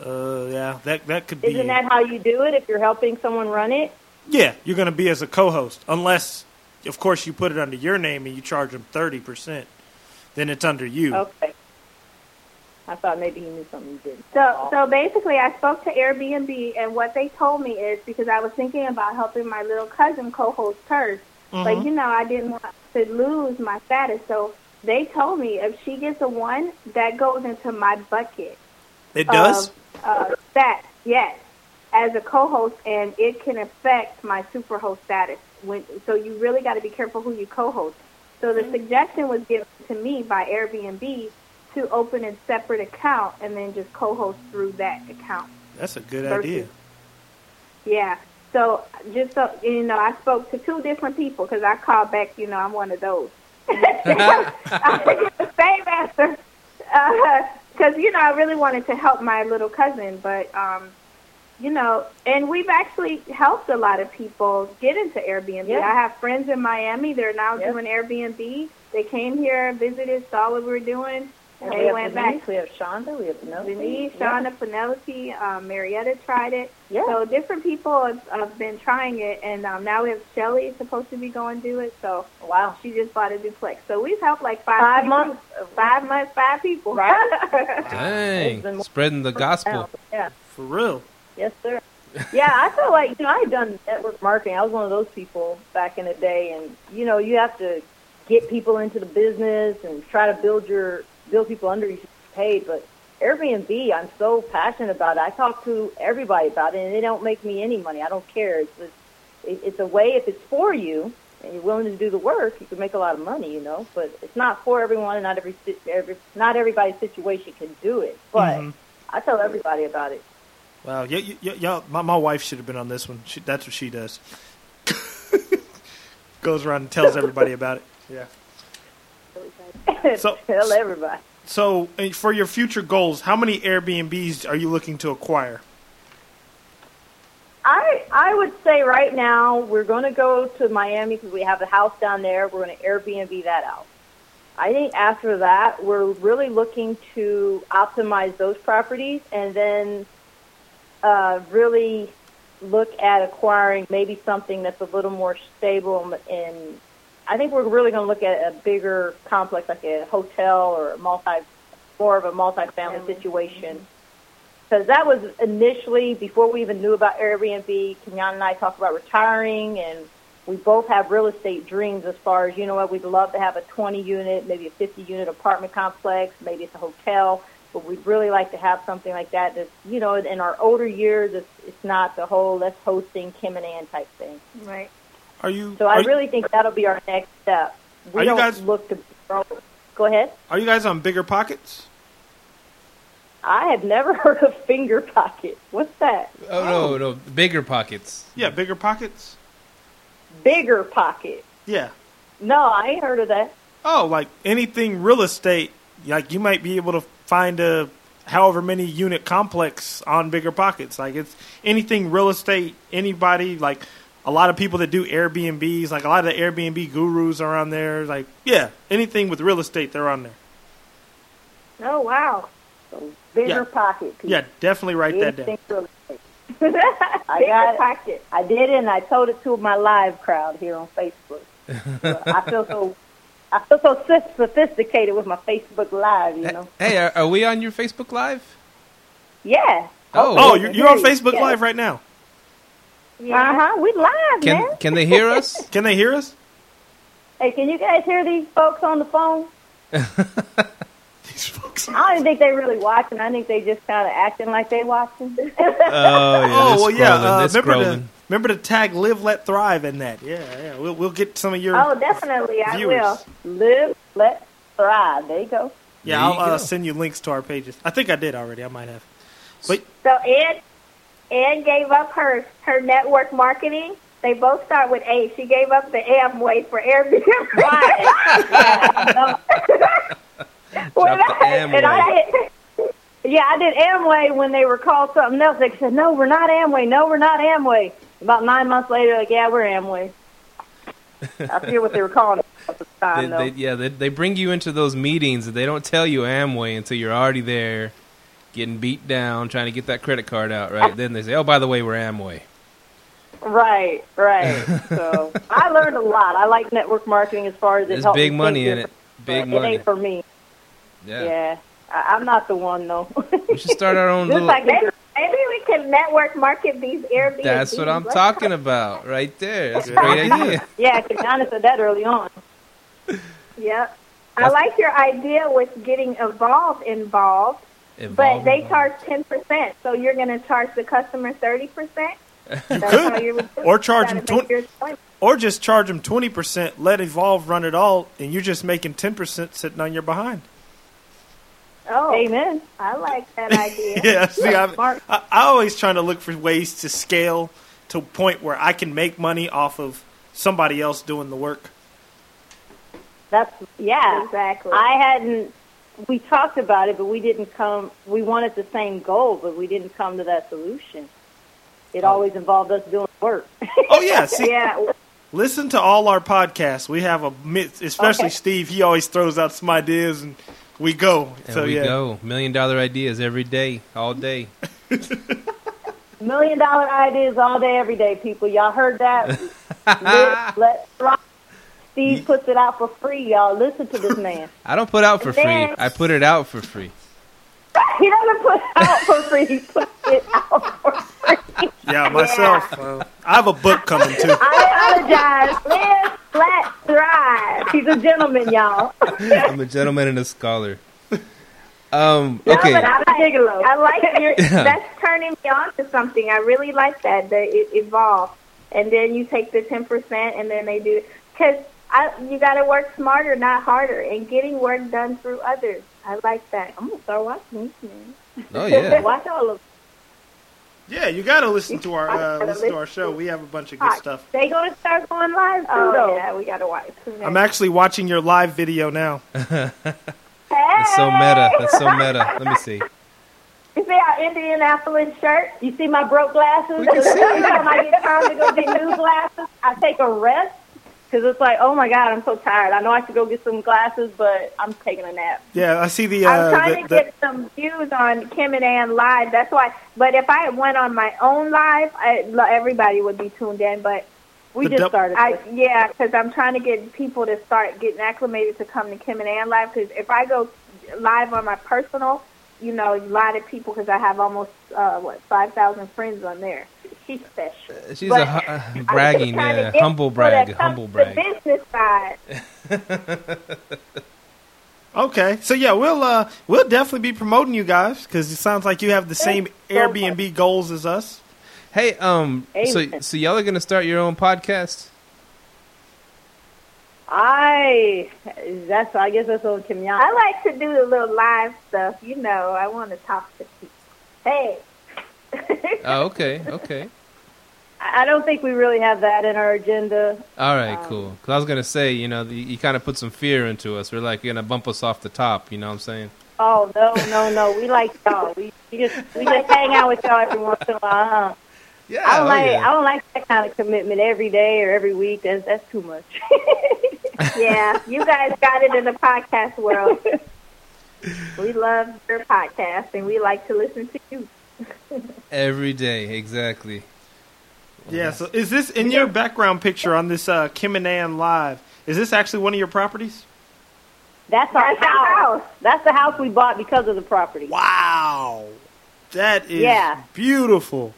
Yeah, that could be. Isn't that how you do it if you're helping someone run it? Yeah, you're going to be as a co-host. Unless, of course, you put it under your name and you charge them 30%. Then it's under you. Okay. I thought maybe he knew something he didn't. So basically, I spoke to Airbnb, and what they told me is, because I was thinking about helping my little cousin co-host hers, mm-hmm. but, you know, I didn't want to lose my status. So they told me if she gets a 1, that goes into my bucket. It does? That, yes, as a co-host, and it can affect my superhost status. So you really got to be careful who you co-host. So the suggestion was given to me by Airbnb to open a separate account and then just co-host through that account. That's a good idea. Yeah. So just so you know, I spoke to 2 different people because I called back. You know, I'm one of those. I get the same answer because you know I really wanted to help my little cousin, but you know, and we've actually helped a lot of people get into Airbnb. Yeah. I have friends in Miami; they're now doing Airbnb. They came here, visited, saw what we were doing. And they went back. We have Shonda, we have Penelope. Denise, Shonda, Penelope, Marietta tried it. Yeah. So different people have been trying it, and now we have Shelly is supposed to be going to do it. So wow, she just bought a duplex. So we've helped like five people. Right? Dang, spreading the gospel. Yeah, for real. Yes, sir. Yeah, I feel like I had done network marketing. I was one of those people back in the day, and you know you have to get people into the business and try to build people under you to pay, but Airbnb, I'm so passionate about it. I talk to everybody about it, and they don't make me any money. I don't care. It's a way, if it's for you and you're willing to do the work, you can make a lot of money, you know. But it's not for everyone, and not everybody's situation can do it. But I tell everybody about it. Wow, yeah, my wife should have been on this one. That's what she does. Goes around and tells everybody about it. Yeah. So, tell everybody. So, for your future goals, how many Airbnbs are you looking to acquire? I would say right now we're going to go to Miami because we have a house down there. We're going to Airbnb that out. I think after that, we're really looking to optimize those properties and then really look at acquiring maybe something that's a little more stable in. I think we're really going to look at a bigger complex, like a hotel or more of a multifamily situation. Because that was initially, before we even knew about Airbnb, Kimyana and I talked about retiring, and we both have real estate dreams as far as, you know what, we'd love to have a 20-unit, maybe a 50-unit apartment complex, maybe it's a hotel, but we'd really like to have something like that that's, you know, in our older years, it's not the whole let's hosting Kim and Ann type thing. Right. I really think that'll be our next step. We don't look to grow. Go ahead. Are you guys on BiggerPockets? I have never heard of FingerPocket. What's that? Oh, no, BiggerPockets. Yeah, BiggerPockets. BiggerPocket. Yeah. No, I ain't heard of that. Oh, like anything real estate, like you might be able to find a however many unit complex on BiggerPockets. Like it's anything real estate, anybody like. A lot of people that do Airbnbs, like a lot of the Airbnb gurus are on there. Like, yeah, anything with real estate, they're on there. Oh, wow. So BiggerPockets. Yeah, definitely write anything that down. Real estate. I got it. I did it, and I told it to my live crowd here on Facebook. So I feel so sophisticated with my Facebook Live, you know. Hey, are we on your Facebook Live? Yeah. Oh, you're on Facebook Live right now. Yeah. We live, man. Can they hear us? Can they hear us? Hey, can you guys hear these folks on the phone? These folks. I don't even think they really watching. I think they just kind of acting like they watching. Oh, yeah. Oh, well, yeah. Remember Remember to tag Live Let Thrive in that. Yeah. We'll get some of your viewers. I will. Live Let Thrive. There you go. Yeah, I'll send you links to our pages. I think I did already. I might have. But so Ann gave up her network marketing. They both start with A. She gave up the Amway for Airbnb. I did Amway when they were called something else. They said, no, we're not Amway. No, we're not Amway. About 9 months later, like, yeah, we're Amway. I forget what they were calling it at the time, they bring you into those meetings, and they don't tell you Amway until you're already there getting beat down, trying to get that credit card out, right? Then they say, oh, by the way, we're Amway. Right. So I learned a lot. I like network marketing as far as it helps. There's big money in it. Big money. It ain't for me. Yeah. I'm not the one, though. We should start our own little... Maybe we can network market these Airbnb. That's what I'm talking about right there. That's a great idea. Yeah, because Shonda said that early on. Yep. I like your idea with getting Evolve involved, but they charge 10%, so you're going to charge the customer 30%? You could, or charge them 20, or just charge them 20%. Let Evolve run it all, and you're just making 10% sitting on your behind. Oh, amen! I like that idea. Yeah, see, I always trying to look for ways to scale to a point where I can make money off of somebody else doing the work. Exactly. I hadn't. We talked about it, but we didn't come. We wanted the same goal, but we didn't come to that solution. It always involved us doing work. Oh, yeah. See, listen to all our podcasts. We have a mix, especially Steve. He always throws out some ideas, and we go. $1 million ideas every day, all day. $1 million ideas all day, every day, people. Y'all heard that? Let's rock. Steve puts it out for free, y'all. Listen to this man. I don't put out for free. I put it out for free. He doesn't put it out for free. He puts it out for free. Yeah, myself. Yeah. I have a book coming, too. I apologize. Live, Let Thrive. He's a gentleman, y'all. I'm a gentleman and a scholar. Okay. No, but I like your... That's turning me on to something. I really like that. It evolved. And then you take the 10%, and then they do... Because you got to work smarter, not harder, and getting work done through others. I like that. I'm gonna start watching this, man. Oh yeah, watch all of them. Yeah, you gotta listen to our show. We have a bunch of good stuff. They gonna start going live too. Oh yeah, we gotta watch. I'm actually watching your live video now. Hey! That's so meta. Let me see. You see our Indianapolis shirt? You see my broke glasses? We can see. Every time I get time to go get new glasses, I take a rest. Because it's like, oh, my God, I'm so tired. I know I should go get some glasses, but I'm taking a nap. Yeah, I see the... I'm trying to get some views on Kim and Ann live. That's why. But if I went on my own live, everybody would be tuned in. But we just started. Yeah, because I'm trying to get people to start getting acclimated to come to Kim and Ann live. Because if I go live on my personal, a lot of people, because I have almost, 5,000 friends on there. She's special. She's bragging, humble brag. The business side. Okay, so yeah, we'll definitely be promoting you guys because it sounds like you have the same Airbnb goals as us. Hey, so y'all are gonna start your own podcast? I guess that's old Kimyana. I like to do the little live stuff. I want to talk to people. Hey. Oh, okay. I don't think we really have that in our agenda. All right, cool. Because I was going to say, you kind of put some fear into us. We're like, you're going to bump us off the top, you know what I'm saying? Oh, no. We like y'all. We just hang out with y'all every once in a while, huh? Yeah, I don't like that kind of commitment every day or every week. That's too much. Yeah, you guys got it in the podcast world. We love your podcast, and we like to listen to you. Every day, exactly. Yeah, so is this in your background picture on this Kim and Ann Live? Is this actually one of your properties? That's our house. That's the house we bought because of the property. Wow. That is beautiful.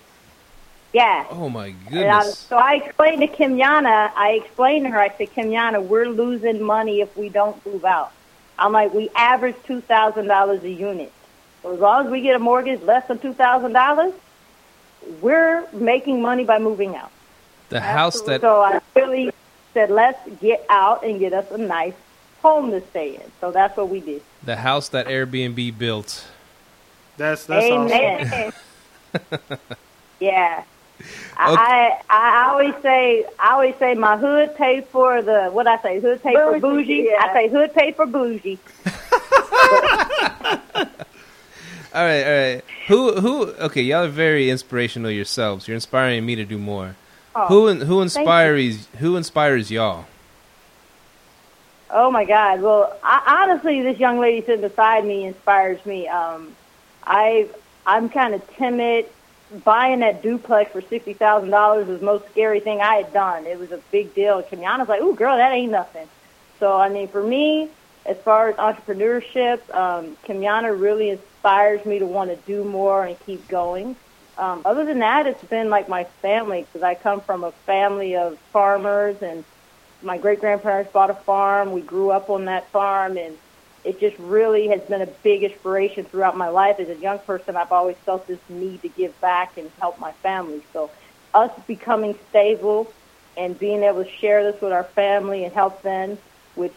Yeah. Oh, my goodness. So I explained to Kimyana, I said, Kimyana, we're losing money if we don't move out. I'm like, we average $2,000 a unit. So as long as we get a mortgage less than $2,000, we're making money by moving out. The house that... So I really said, let's get out and get us a nice home to stay in. So that's what we did. The house that Airbnb built. That's Amen. Awesome. Yeah. Okay. I always say my hood paid for the, what I say, hood paid for bougie. Yeah. I say hood paid for bougie. All right. Who? Okay, y'all are very inspirational yourselves. You're inspiring me to do more. Oh, who inspires y'all? Oh my God! Well, honestly, this young lady sitting beside me inspires me. I'm kind of timid. Buying that duplex for $60,000 was the most scary thing I had done. It was a big deal. Kimyana's like, "Ooh, girl, that ain't nothing." So, I mean, for me, as far as entrepreneurship, Kimyana really inspires me to want to do more and keep going. Other than that, it's been like my family, because I come from a family of farmers, and my great-grandparents bought a farm. We grew up on that farm, and it just really has been a big inspiration throughout my life. As a young person, I've always felt this need to give back and help my family. So us becoming stable and being able to share this with our family and help them, which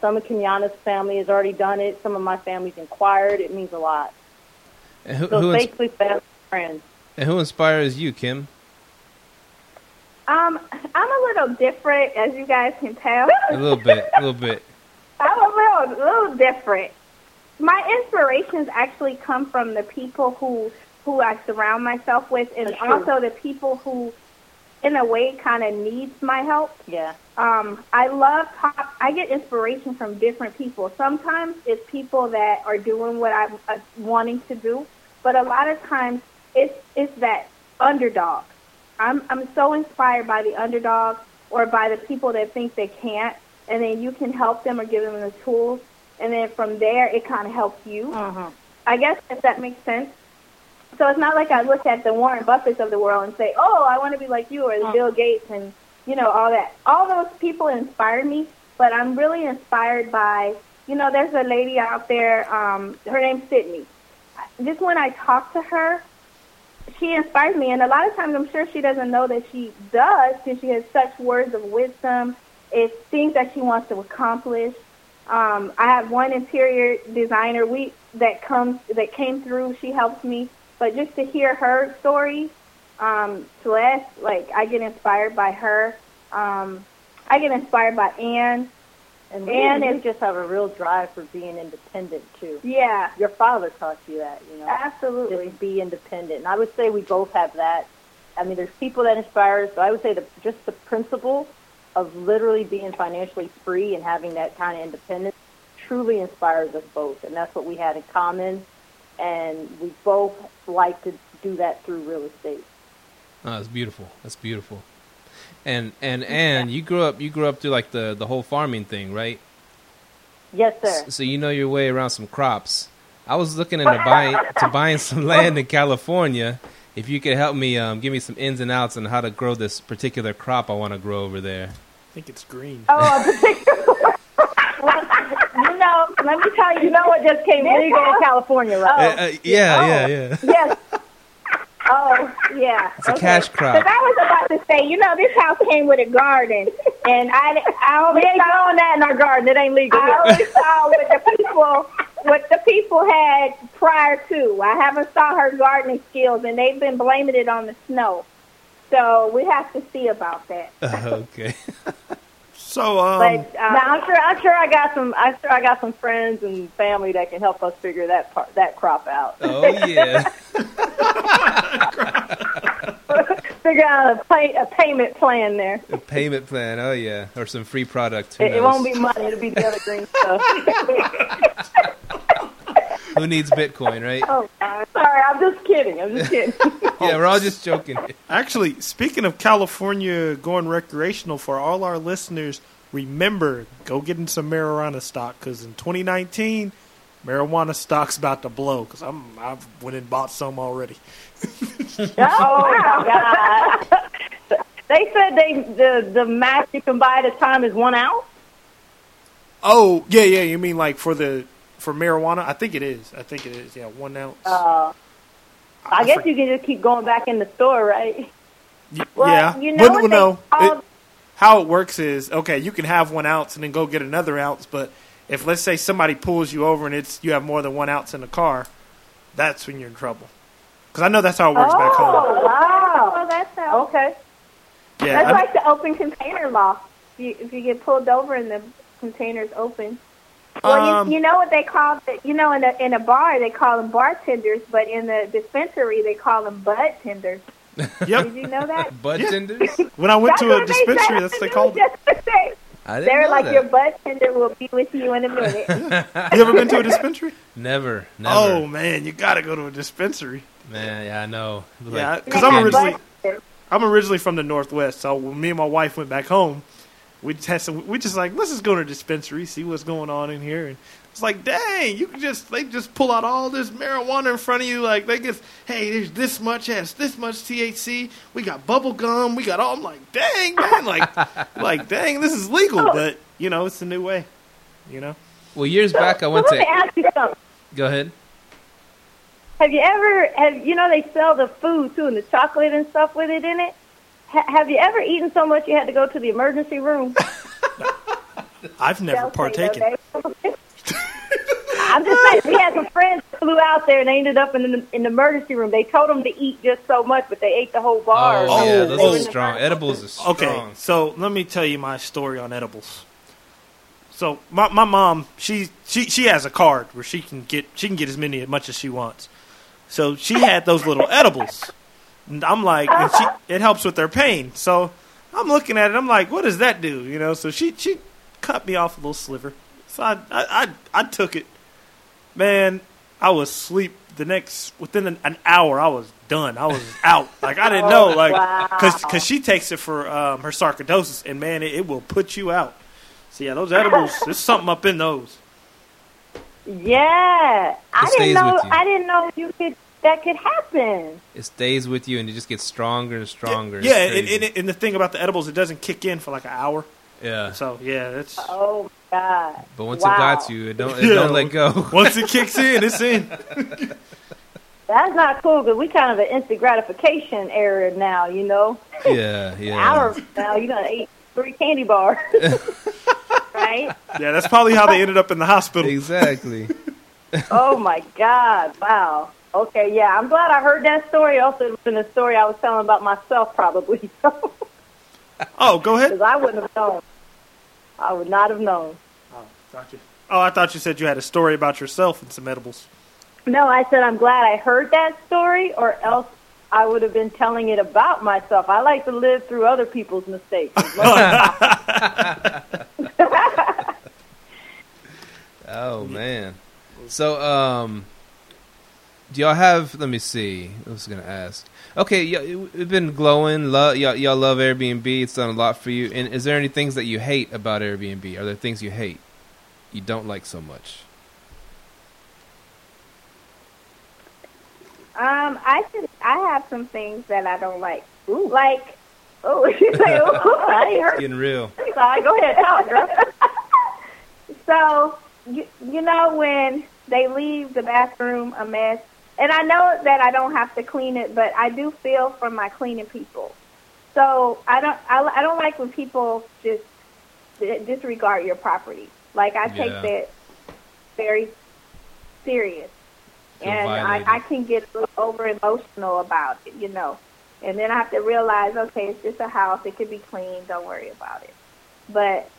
some of Kimyana's family has already done it. Some of my family's inquired. It means a lot. And who basically family and friends. And who inspires you, Kim? I'm a little different, as you guys can tell. A little bit. I'm a little different. My inspirations actually come from the people who I surround myself with, and also the people who, in a way, kind of needs my help. Yeah. I get inspiration from different people. Sometimes it's people that are doing what I'm wanting to do, but a lot of times it's that underdog. I'm so inspired by the underdog or by the people that think they can't. And then you can help them or give them the tools. And then from there, it kind of helps you. Uh-huh. I guess, if that makes sense. So it's not like I look at the Warren Buffetts of the world and say, oh, I want to be like you, or the Bill Gates and, you know, all that. All those people inspire me, but I'm really inspired by, you know, there's a lady out there, her name's Sydney. Just when I talk to her, she inspires me. And a lot of times I'm sure she doesn't know that she does, because she has such words of wisdom. It's things that she wants to accomplish. I have one interior designer that came through. She helped me, but just to hear her story, I get inspired by her. I get inspired by Ann. And you just have a real drive for being independent too. Yeah, your father taught you that, you know. Absolutely, just be independent. And I would say we both have that. I mean, there's people that inspire us, but I would say just the principle of literally being financially free and having that kind of independence truly inspires us both, and that's what we had in common, and we both like to do that through real estate. Oh, that's beautiful. And you grew up through like the whole farming thing, right? Yes, sir. So you know your way around some crops. I was looking into buying some land in California. If you could help me, give me some ins and outs on how to grow this particular crop I want to grow over there. I think it's green. Oh, a particular one. You know, let me tell you, you know what just came legal in California, right? Yeah. Oh, yeah. It's a cash crop. Because I was about to say, you know, this house came with a garden, and I always saw that in our garden. It ain't legal. I always saw what the people had prior to. I haven't saw her gardening skills, and they've been blaming it on the snow. So we have to see about that. Okay. So, now I'm sure I got some friends and family that can help us figure that crop out. Oh yeah. Figure out a payment plan there. A payment plan. Oh yeah, or some free product. It won't be money. It'll be the other green stuff. Who needs Bitcoin, right? Oh, sorry, I'm just kidding. Yeah, we're all just joking. Actually, speaking of California going recreational, for all our listeners, remember, go get in some marijuana stock, because in 2019, marijuana stock's about to blow, because I went and bought some already. Oh, my God. They said the max you can buy at a time is 1 ounce? Oh, yeah, you mean like for marijuana? I think it is. Yeah, 1 ounce. I guess you can just keep going back in the store, right? Well, yeah. You know, but, no, how it works is, okay, you can have 1 ounce and then go get another ounce, but if, let's say, somebody pulls you over and it's you have more than 1 ounce in the car, that's when you're in trouble. Because I know that's how it works back home. Oh, wow. Well, that's how, okay. Yeah, that's like the open container law. If you get pulled over and the container's open. Well, you know what they call it? You know, in a bar, they call them bartenders, but in the dispensary, they call them butt-tenders. Yep. Did you know that? Butt-tenders? Yeah. When I went to a dispensary, that's what they called them. They're like, that. Your butt-tender will be with you in a minute. You ever been to a dispensary? Never. Oh, man, you got to go to a dispensary. Man, yeah, I know. Yeah, because I'm originally from the Northwest, so when me and my wife went back home, we just let's just go to a dispensary, see what's going on in here. And it's like, dang, you can they just pull out all this marijuana in front of you. Like, there's this much, has this much THC. We got bubble gum. We got all. I'm like, dang, man, dang, this is legal. But, you know, it's a new way, you know. Well, years back, I went to. Let me ask you something. Go ahead. Have you ever, they sell the food, too, and the chocolate and stuff with it in it? Have you ever eaten so much you had to go to the emergency room? I've never partaken. I'm just saying, we had some friends who flew out there and they ended up in the emergency room. They told them to eat just so much, but they ate the whole bar. Oh, yeah, those are strong. Edibles are strong. Okay, so let me tell you my story on edibles. So my mom, she has a card where she can get as much as she wants. So she had those little edibles. And I'm like, and it helps with their pain. So I'm looking at it. I'm like, what does that do? You know. So she cut me off a little sliver. So I took it. Man, I was asleep within an hour. I was done. I was out. Like, I didn't know. Like, because she takes it for her sarcoidosis, and man, it will put you out. So yeah, those edibles. There's something up in those. Yeah, I didn't know you could. That could happen. It stays with you, and it just gets stronger and stronger. Yeah, and the thing about the edibles, it doesn't kick in for like an hour. Yeah. So yeah, that's. Oh my God. But once it got you, it don't let go. Once it kicks in, it's in. That's not cool because we kind of an instant gratification era now, you know. Yeah. An hour from now, you're gonna eat 3 candy bars, right? Yeah, that's probably how they ended up in the hospital. Exactly. Oh my God! Wow. Okay, yeah, I'm glad I heard that story. Also, it was in a story I was telling about myself, probably. Oh, go ahead. Because I wouldn't have known. I would not have known. Oh, gotcha. Oh, I thought you said you had a story about yourself and some edibles. No, I said I'm glad I heard that story, or else I would have been telling it about myself. I like to live through other people's mistakes. Oh, man. So, do y'all have? Let me see. I was gonna ask. Okay, it's been glowing. Y'all love Airbnb. It's done a lot for you. And is there any things that you hate about Airbnb? Are there things you hate, you don't like so much? I have some things that I don't like. Ooh. Like, oh, you say, oh, I ain't heard. Getting real. Sorry, go ahead, girl. So you know when they leave the bathroom a mess. And I know that I don't have to clean it, but I do feel for my cleaning people. So I don't like when people just disregard your property. Like, I take that very serious. And I can get a little over-emotional about it, you know. And then I have to realize, okay, it's just a house. It could be clean. Don't worry about it. But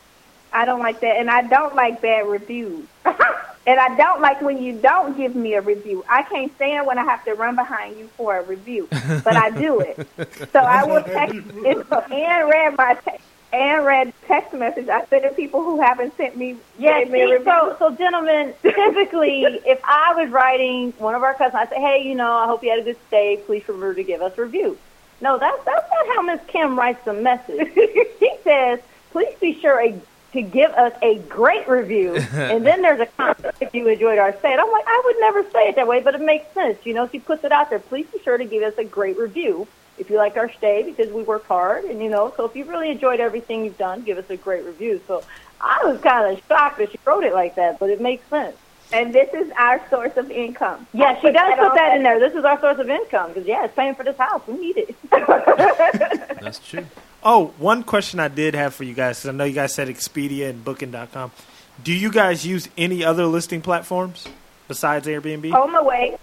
I don't like that. And I don't like bad reviews. And I don't like when you don't give me a review. I can't stand when I have to run behind you for a review, but I do it. So I will text. Ann read text message. I send to people who haven't sent me. Yeah, me a review. So gentlemen, typically, if I was writing one of our customers, I say, hey, you know, I hope you had a good stay. Please remember to give us a review. No, that's not how Miss Kim writes the message. She says, please be sure to give us a great review, and then there's a comment if you enjoyed our say. And I'm like, I would never say it that way, but it makes sense. You know, she puts it out there. Please be sure to give us a great review if you like our stay, because we work hard. And, you know, so if you really enjoyed everything you've done, give us a great review. So I was kind of shocked that she wrote it like that, but it makes sense. And this is our source of income. Yeah, she does put that in there. This is our source of income because, yeah, it's paying for this house. We need it. That's true. Oh, one question I did have for you guys, because I know you guys said Expedia and Booking.com. Do you guys use any other listing platforms besides Airbnb? HomeAway.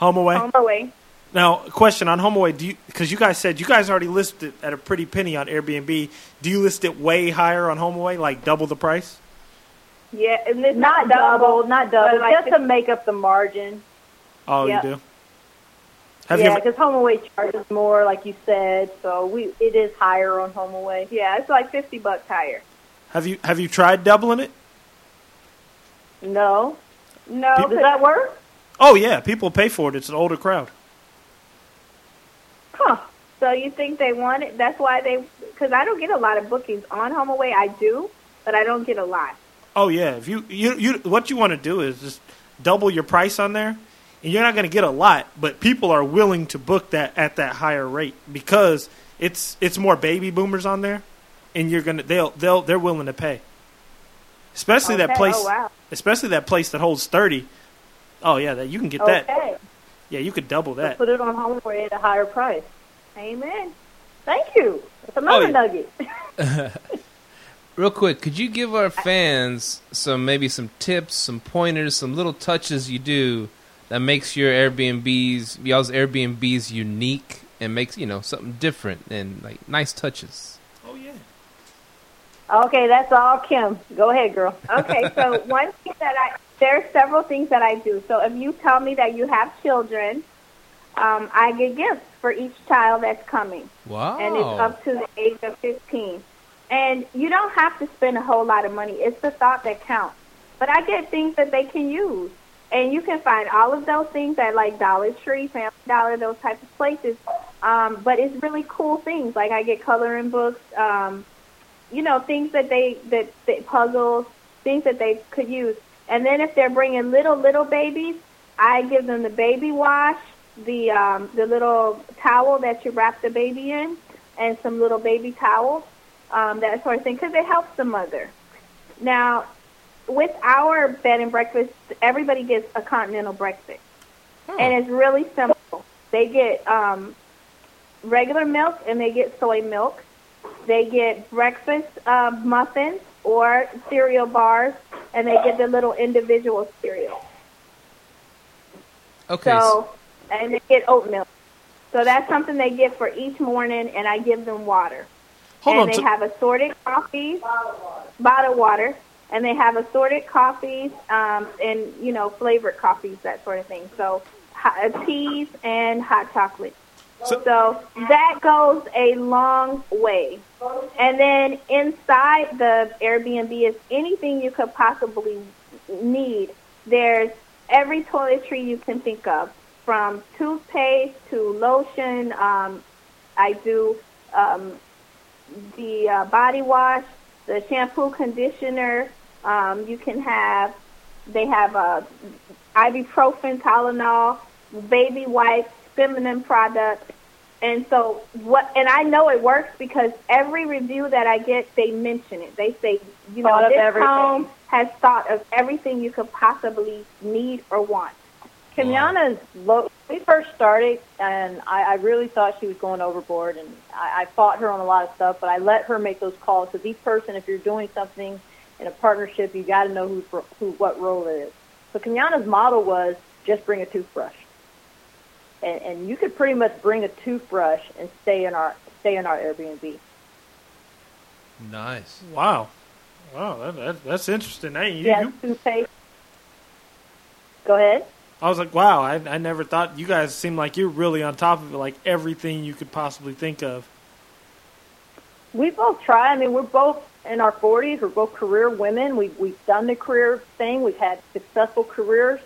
HomeAway? HomeAway. Now, question on HomeAway, because you guys said you guys already listed at a pretty penny on Airbnb. Do you list it way higher on HomeAway, like double the price? Yeah, and it's not double, like just to make up the margin. Oh, yep. You do? Because HomeAway charges more, like you said, so it is higher on HomeAway. Yeah, it's like $50 higher. Have you tried doubling it? No. Does that work? Oh yeah, people pay for it. It's an older crowd. Huh. So you think they want it? That's why because I don't get a lot of bookings on HomeAway. I do, but I don't get a lot. Oh yeah, if you what you want to do is just double your price on there, and you're not going to get a lot, but people are willing to book that at that higher rate because it's more baby boomers on there, and they're willing to pay. Especially that place. Oh, wow. Especially that place that holds 30. Oh yeah, that you can get that. Yeah, you could double that. We'll put it on HomeAway at a higher price. Amen. Thank you. That's another nugget. Real quick, could you give our fans some tips, some pointers, some little touches you do that makes y'all's Airbnbs unique and makes, something different and like nice touches? Oh yeah. Okay, that's all Kim. Go ahead, girl. Okay, so one thing there are several things that I do. So if you tell me that you have children, I get gifts for each child that's coming. Wow. And it's up to the age of 15. And you don't have to spend a whole lot of money. It's the thought that counts. But I get things that they can use. And you can find all of those things at, like, Dollar Tree, Family Dollar, those types of places. But it's really cool things. Like, I get coloring books, things that puzzles, things that they could use. And then if they're bringing little babies, I give them the baby wash, the little towel that you wrap the baby in, and some little baby towels. That sort of thing, because it helps the mother. Now, with our bed and breakfast, everybody gets a continental breakfast. Hmm. And it's really simple. They get regular milk and they get soy milk. They get breakfast muffins or cereal bars, and they get the little individual cereal. Okay. And they get oat milk. So that's something they get for each morning, and I give them water. They have assorted coffees, bottled water, and they have assorted coffees and, flavored coffees, that sort of thing. So teas and hot chocolate. So that goes a long way. And then inside the Airbnb is anything you could possibly need. There's every toiletry you can think of, from toothpaste to lotion. I do... the body wash, the shampoo, conditioner. They have ibuprofen, Tylenol, baby wipes, feminine products. And so and I know it works because every review that I get, they mention it. They say, this home has thought of everything you could possibly need or want. Kimyana's low. We first started, and I really thought she was going overboard, and I fought her on a lot of stuff, but I let her make those calls. Because each person, if you're doing something in a partnership, you got to know what role it is. So Kimyana's model was just bring a toothbrush, and you could pretty much bring a toothbrush and stay in our Airbnb. Nice. Wow, that's interesting. Hey, toothpaste. Go ahead. I was like, wow, I never thought. You guys seem like you're really on top of it, like everything you could possibly think of. We both try. I mean, we're both in our 40s. We're both career women. We've done the career thing. We've had successful careers.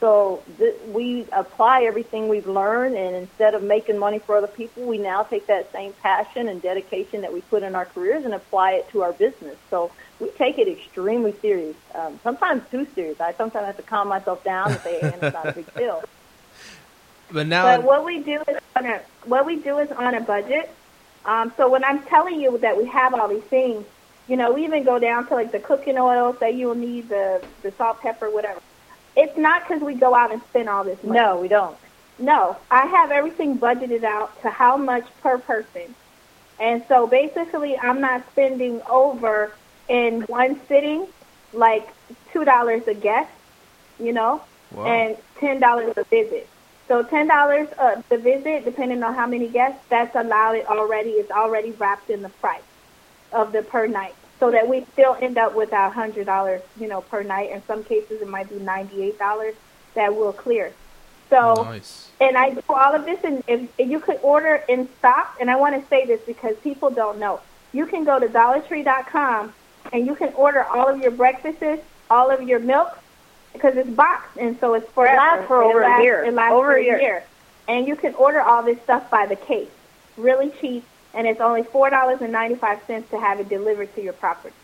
So we apply everything we've learned, and instead of making money for other people, we now take that same passion and dedication that we put in our careers and apply it to our business. So we take it extremely serious, sometimes too serious. I sometimes have to calm myself down and say, it's not a big deal. But what we do is on a budget. So when I'm telling you that we have all these things, we even go down to like the cooking oil, say you'll need the salt, pepper, whatever. It's not because we go out and spend all this money. No, we don't. No, I have everything budgeted out to how much per person. And so basically I'm not spending over in one sitting like $2 a guest, you know, wow, and $10 a visit. So $10 the visit, depending on how many guests, that's allowed already. It's already wrapped in the price of the per night, so that we still end up with our $100, you know, per night. In some cases, it might be $98 that we'll clear. So, nice. And I do all of this, and if you could order in stock, and I want to say this because people don't know, you can go to DollarTree.com and you can order all of your breakfasts, all of your milk, because it's boxed, and so it's forever. It lasts for over a year. It lasts over a year. And you can order all this stuff by the case, really cheap, and it's only $4.95 to have it delivered to your property.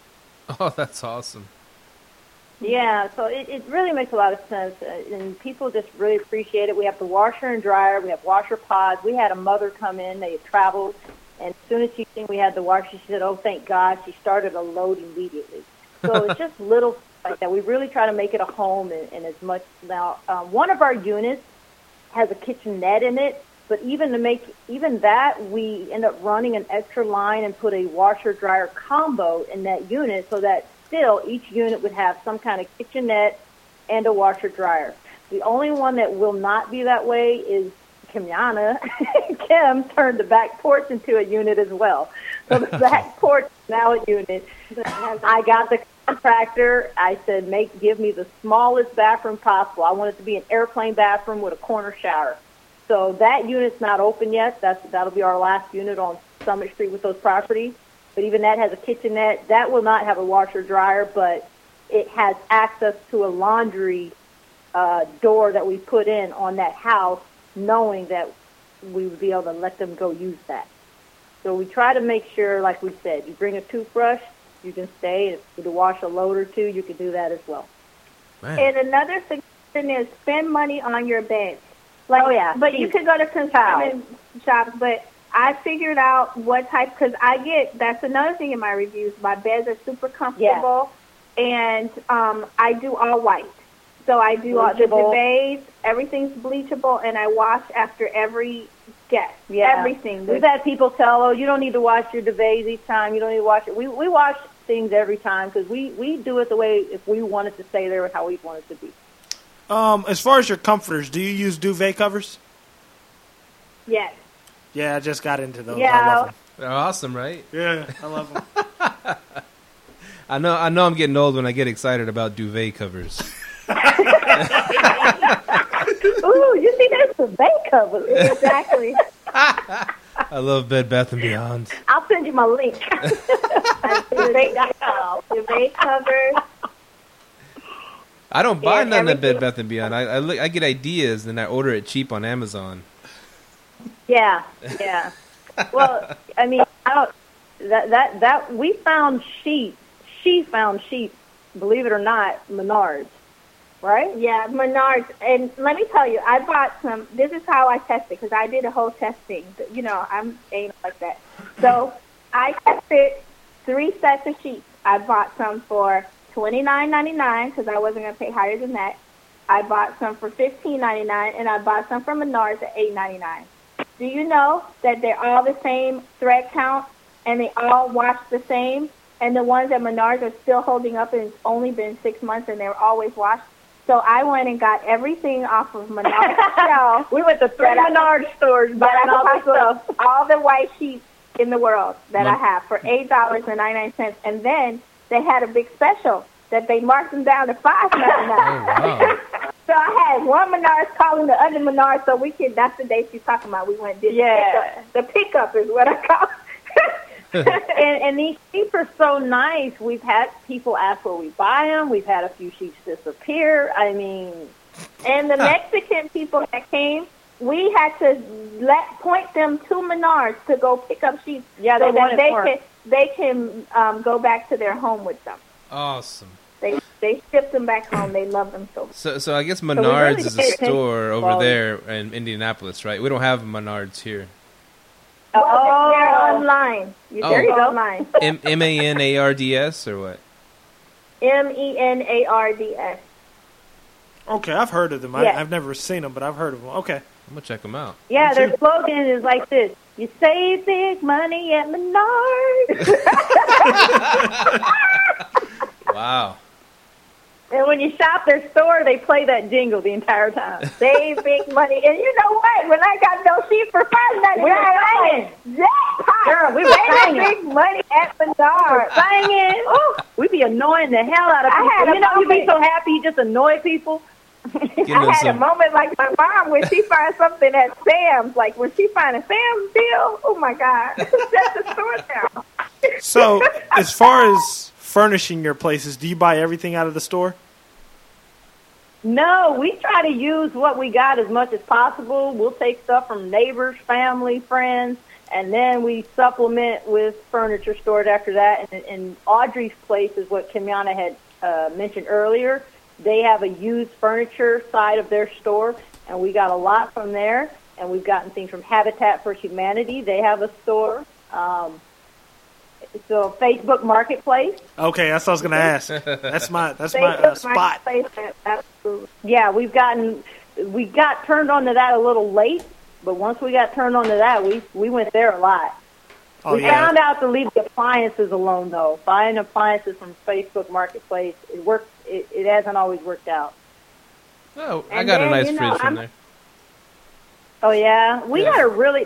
Oh, that's awesome. Yeah, so it really makes a lot of sense, and people just really appreciate it. We have the washer and dryer. We have washer pods. We had a mother come in. They had traveled, and as soon as she seen we had the washer, she said, oh, thank God. She started a load immediately. So it's just little like that. We really try to make it a home, and as much now. One of our units has a kitchenette in it, but even that, we end up running an extra line and put a washer-dryer combo in that unit so that still each unit would have some kind of kitchenette and a washer-dryer. The only one that will not be that way is Kimyana. Kim turned the back porch into a unit as well. So the back porch is now a unit. I got the contractor. I said, give me the smallest bathroom possible. I want it to be an airplane bathroom with a corner shower. So that unit's not open yet. That'll be our last unit on Summit Street with those properties. But even that has a kitchenette. That will not have a washer-dryer, but it has access to a laundry door that we put in on that house, knowing that we would be able to let them go use that. So we try to make sure, like we said, you bring a toothbrush, you can stay. If you need to wash a load or two, you can do that as well. Man. And another suggestion is spend money on your bed. Like, oh, yeah. But you could go to construction shops, but I figured out what type, because that's another thing in my reviews. My beds are super comfortable, yeah, and I do all white. So I do all the duvets, everything's bleachable, and I wash after every guest. Yeah. Everything. We've had people tell, oh, you don't need to wash your duvets each time. You don't need to wash it. We wash things every time because we do it the way if we wanted to stay there, how we want it to be. As far as your comforters, do you use duvet covers? Yes. Yeah, I just got into those. Yeah. I love them. They're awesome, right? Yeah, I love them. I know I'm getting old when I get excited about duvet covers. Ooh, you see that's a bed cover. Exactly. I love Bed Bath & Beyond. I'll send you my link. Duvet covers. I don't buy none at Bed Bath & Beyond. I get ideas and I order it cheap on Amazon. Yeah. Well, I mean, we found sheets. She found sheets, believe it or not, Menards. Right? Yeah, Menards. And let me tell you, I bought some. This is how I tested, because I did a whole testing. You know, I'm anal like that. So I tested 3 sets of sheets. I bought some for $29.99 because I wasn't going to pay higher than that. I bought some for $15.99, and I bought some from Menards at $8.99. Do you know that they're all the same thread count, and they all wash the same? And the ones at Menards are still holding up, and it's only been 6 months, and they were always washed. So I went and got everything off of Menards. So we went to 3 Menards stores buying all the white sheets in the world that I have for $8.99. And then they had a big special that they marked them down to $5.99. Oh, wow. So I had one Menards calling the other Menards, so that's the day she's talking about. We went did the pickup is what I call it. and these sheets are so nice. We've had people ask where we buy them. We've had a few sheets disappear. I mean, and the Mexican people that came, we had to point them to Menards to go pick up sheets. Yeah, so that they can go back to their home with them. Awesome. They ship them back home. They love them so much. So I guess Menards is a store over there in Indianapolis, right? We don't have Menards here. Well, they're online. There you go. Online. Menards or what? Menards. Okay, I've heard of them. Yeah. I've never seen them, but I've heard of them. Okay. I'm going to check them out. Yeah, their slogan is like this. You save big money at Menards. Wow. And when you shop their store, they play that jingle the entire time. Save big money. And you know what? When I got those sheets for $5.99, we were singing. Jackpot. Girl, we were singing. Big money at Menards. Singing. Ooh, we be annoying the hell out of people. You know, you be so happy you just annoy people. I had a moment like my mom when she finds something at Sam's. Like when she finds a Sam's bill, oh my God, that's the store now. So as far as furnishing your places, do you buy everything out of the store? No, we try to use what we got as much as possible. We'll take stuff from neighbors, family, friends, and then we supplement with furniture stores after that. And Ardrey's Place is what Kimyana had mentioned earlier. They have a used furniture side of their store, and we got a lot from there. And we've gotten things from Habitat for Humanity. They have a store. So Facebook Marketplace. Okay, that's what I was going to ask. That's my spot. Absolutely. Yeah, we got turned onto that a little late, but once we got turned onto that, we went there a lot. Found out to leave the appliances alone, though. Buying appliances from Facebook Marketplace, it worked. It hasn't always worked out. Oh, and I got a nice fridge from there. Oh, yeah? We got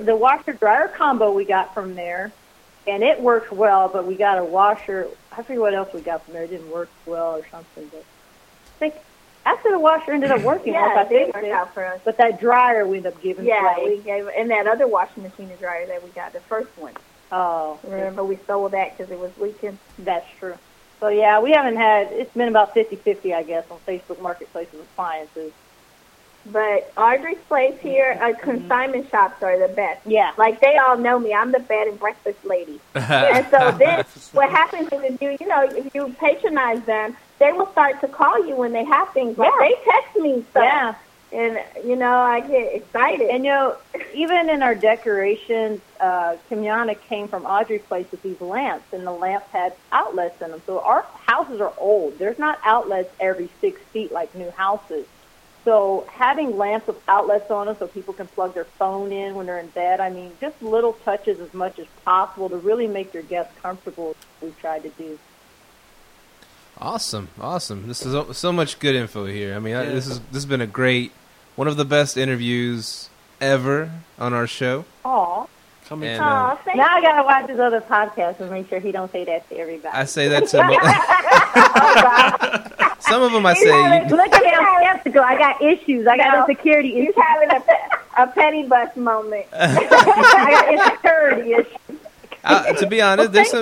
the washer-dryer combo we got from there, and it works well, but we got a washer. I forget what else we got from there. It didn't work well or something. But I think after the washer ended up working, it worked out for us. But that dryer we ended up giving away. Yeah, and that other washing machine and dryer that we got, the first one. Oh. Remember, we sold that because it was leaking. That's true. So, yeah, we haven't had, it's been about 50-50, I guess, on Facebook Marketplace and appliances. But Ardrey's Place here, consignment shops are the best. Yeah. Like, they all know me. I'm the bed and breakfast lady. And so then what happens is if you patronize them, they will start to call you when they have things. Like, they text me stuff. Yeah. And, I get excited. And, even in our decorations, Kimyana came from Ardrey's Place with these lamps, and the lamps had outlets in them. So our houses are old. There's not outlets every 6 feet like new houses. So having lamps with outlets on them so people can plug their phone in when they're in bed, just little touches as much as possible to really make your guests comfortable, we tried to do. Awesome. This is so much good info here. This has been a great, one of the best interviews ever on our show. Aw. Now I gotta watch his other podcast and make sure he don't say that to everybody. I say that to him. Some of them I say. Look at him skeptical. I got issues. I got insecurity issues. He's having a petty bus moment. I got insecurity issues. To be honest, there's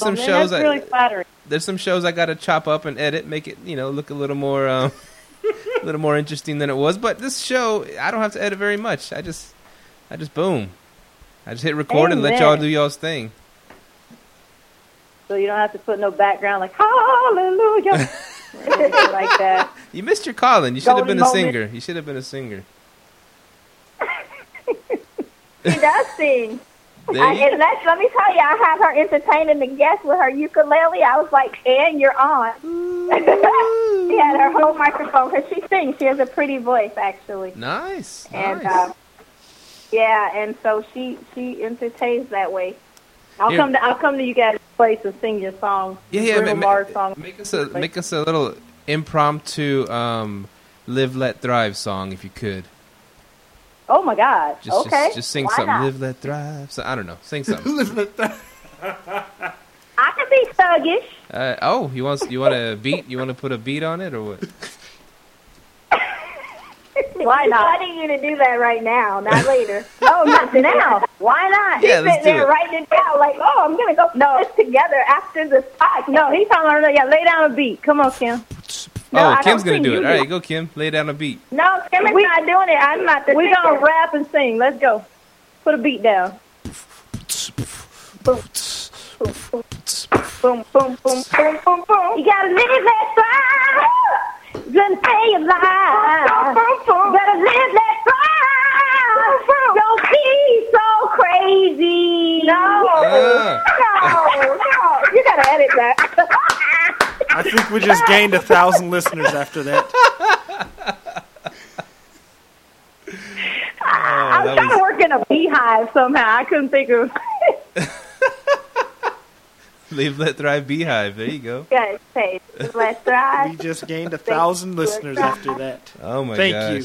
some shows I got to chop up and edit, make it look a little more interesting than it was. But this show, I don't have to edit very much. I just boom, I just hit record and let y'all do y'all's thing. So you don't have to put no background like hallelujah like that. You missed your calling. You should have been a singer. You should have been a singer. He does sing. Let me tell you, I had her entertaining the guests with her ukulele. I was like, Ann, you're on. She had her whole microphone because she sings. She has a pretty voice, actually. Nice. And and so she entertains that way. I'll come to you guys' place and sing your song. Yeah, make us a little impromptu Live Let Thrive song if you could. Oh, my God. Okay. Just sing something. Not? Live, let, thrive. So, I don't know. Sing something. Live, let, thrive. I can be thuggish. You want a beat? You want to put a beat on it or what? Why not? I need you to do that right now, not later. Not now. Why not? Yeah, he's sitting there writing it down like, I'm going to go put this together after this podcast. No, he's talking about, lay down a beat. Come on, Kim. No, Kim's going to do it. All right, go, Kim. Lay down a beat. No, Kim is not doing it. I'm not the singer. We're going to rap and sing. Let's go. Put a beat down. Boom, boom, boom, boom, boom, boom, boom. You got to live, let thrive. Gonna stay alive. Better live, let thrive. Don't be so crazy. No. You got to edit that. I think we just gained 1,000 listeners after that. I was trying to work in a beehive somehow. I couldn't think of it. Live Let Thrive Beehive. There you go. Yes, hey, Live Let Thrive. We just gained 1,000 listeners after that. Oh my gosh. Thank you.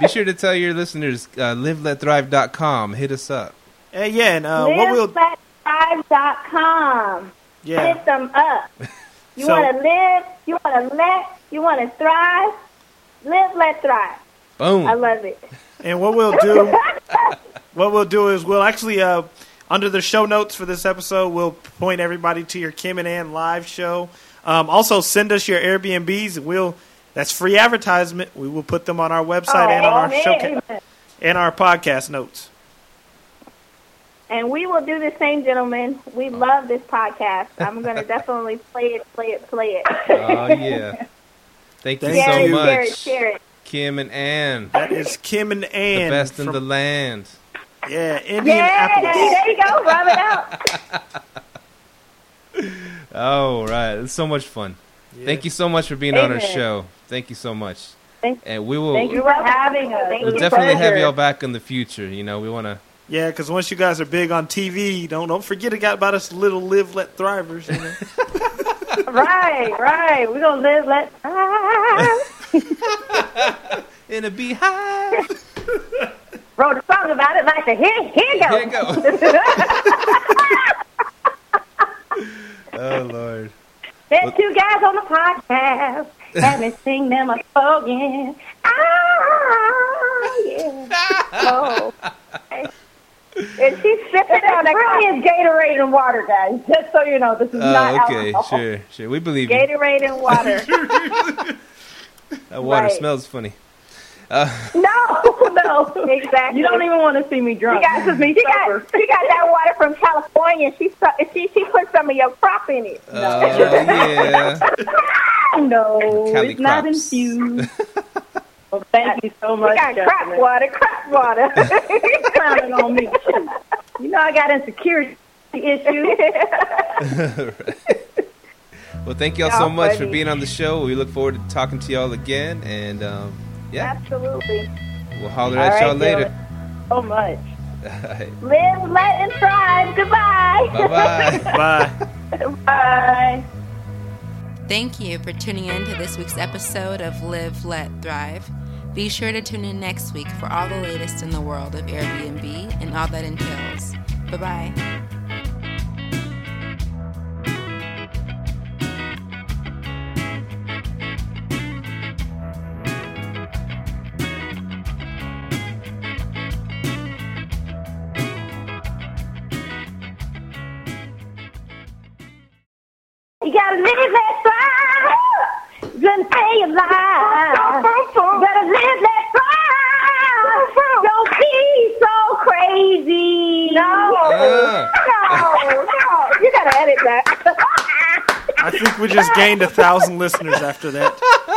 Be sure to tell your listeners liveletthrive.com. Hit us up. Yeah, and liveletthrive.com. Yeah. Hit them up. You want to live, you want to let, you want to thrive. Live Let Thrive. Boom. I love it. And what we'll do is we'll actually under the show notes for this episode, we'll point everybody to your Kim and Ann live show. Also, send us your Airbnbs. That's free advertisement. We will put them on our website and on our showcase and our podcast notes. And we will do the same, gentlemen. We love this podcast. I'm going to definitely play it. Oh, yeah. Thank you so much. Share it. Kim and Ann. That is Kim and Ann. The best in the land. Yeah, Indianapolis. Yeah, there you go. Rub it out. Oh, right. It's so much fun. Yeah. Thank you so much for being on our show. Thank you so much. And we will. Thank you for having us. We'll definitely have y'all back in the future. You know, we want to. Yeah, because once you guys are big on TV, don't forget about us little Live Let Thrivers. You know? Right. We're gonna live let thrive in a beehive. Wrote a song about it, like here it goes. Oh, Lord. There's two guys on the podcast, and they sing them a slogan. Ah, yeah. Oh. And she's sipping on a brilliant Gatorade and water, guys, just so you know. This is not alcohol. Okay, sure. We believe you. Gatorade and water. That water smells funny. No, exactly. You don't even want to see me drunk. She got that water from California. She put some of your crop in it. No, it's not infused. Well, thank you so much. We got crop water. Clowning on me. You know I got insecurity issues. Right. Well, thank y'all so much for being on the show. We look forward to talking to y'all again, and. Yeah. Absolutely. We'll holler at y'all later. So much. Right. Live, let, and thrive. Goodbye. Bye-bye. Bye. Bye. Thank you for tuning in to this week's episode of Live, Let, Thrive. Be sure to tune in next week for all the latest in the world of Airbnb and all that entails. Bye-bye. You gotta live, let, thrive. Just stay alive. Better live, let, thrive. Don't be so crazy. No. You gotta edit that. I think we just gained 1,000 listeners after that.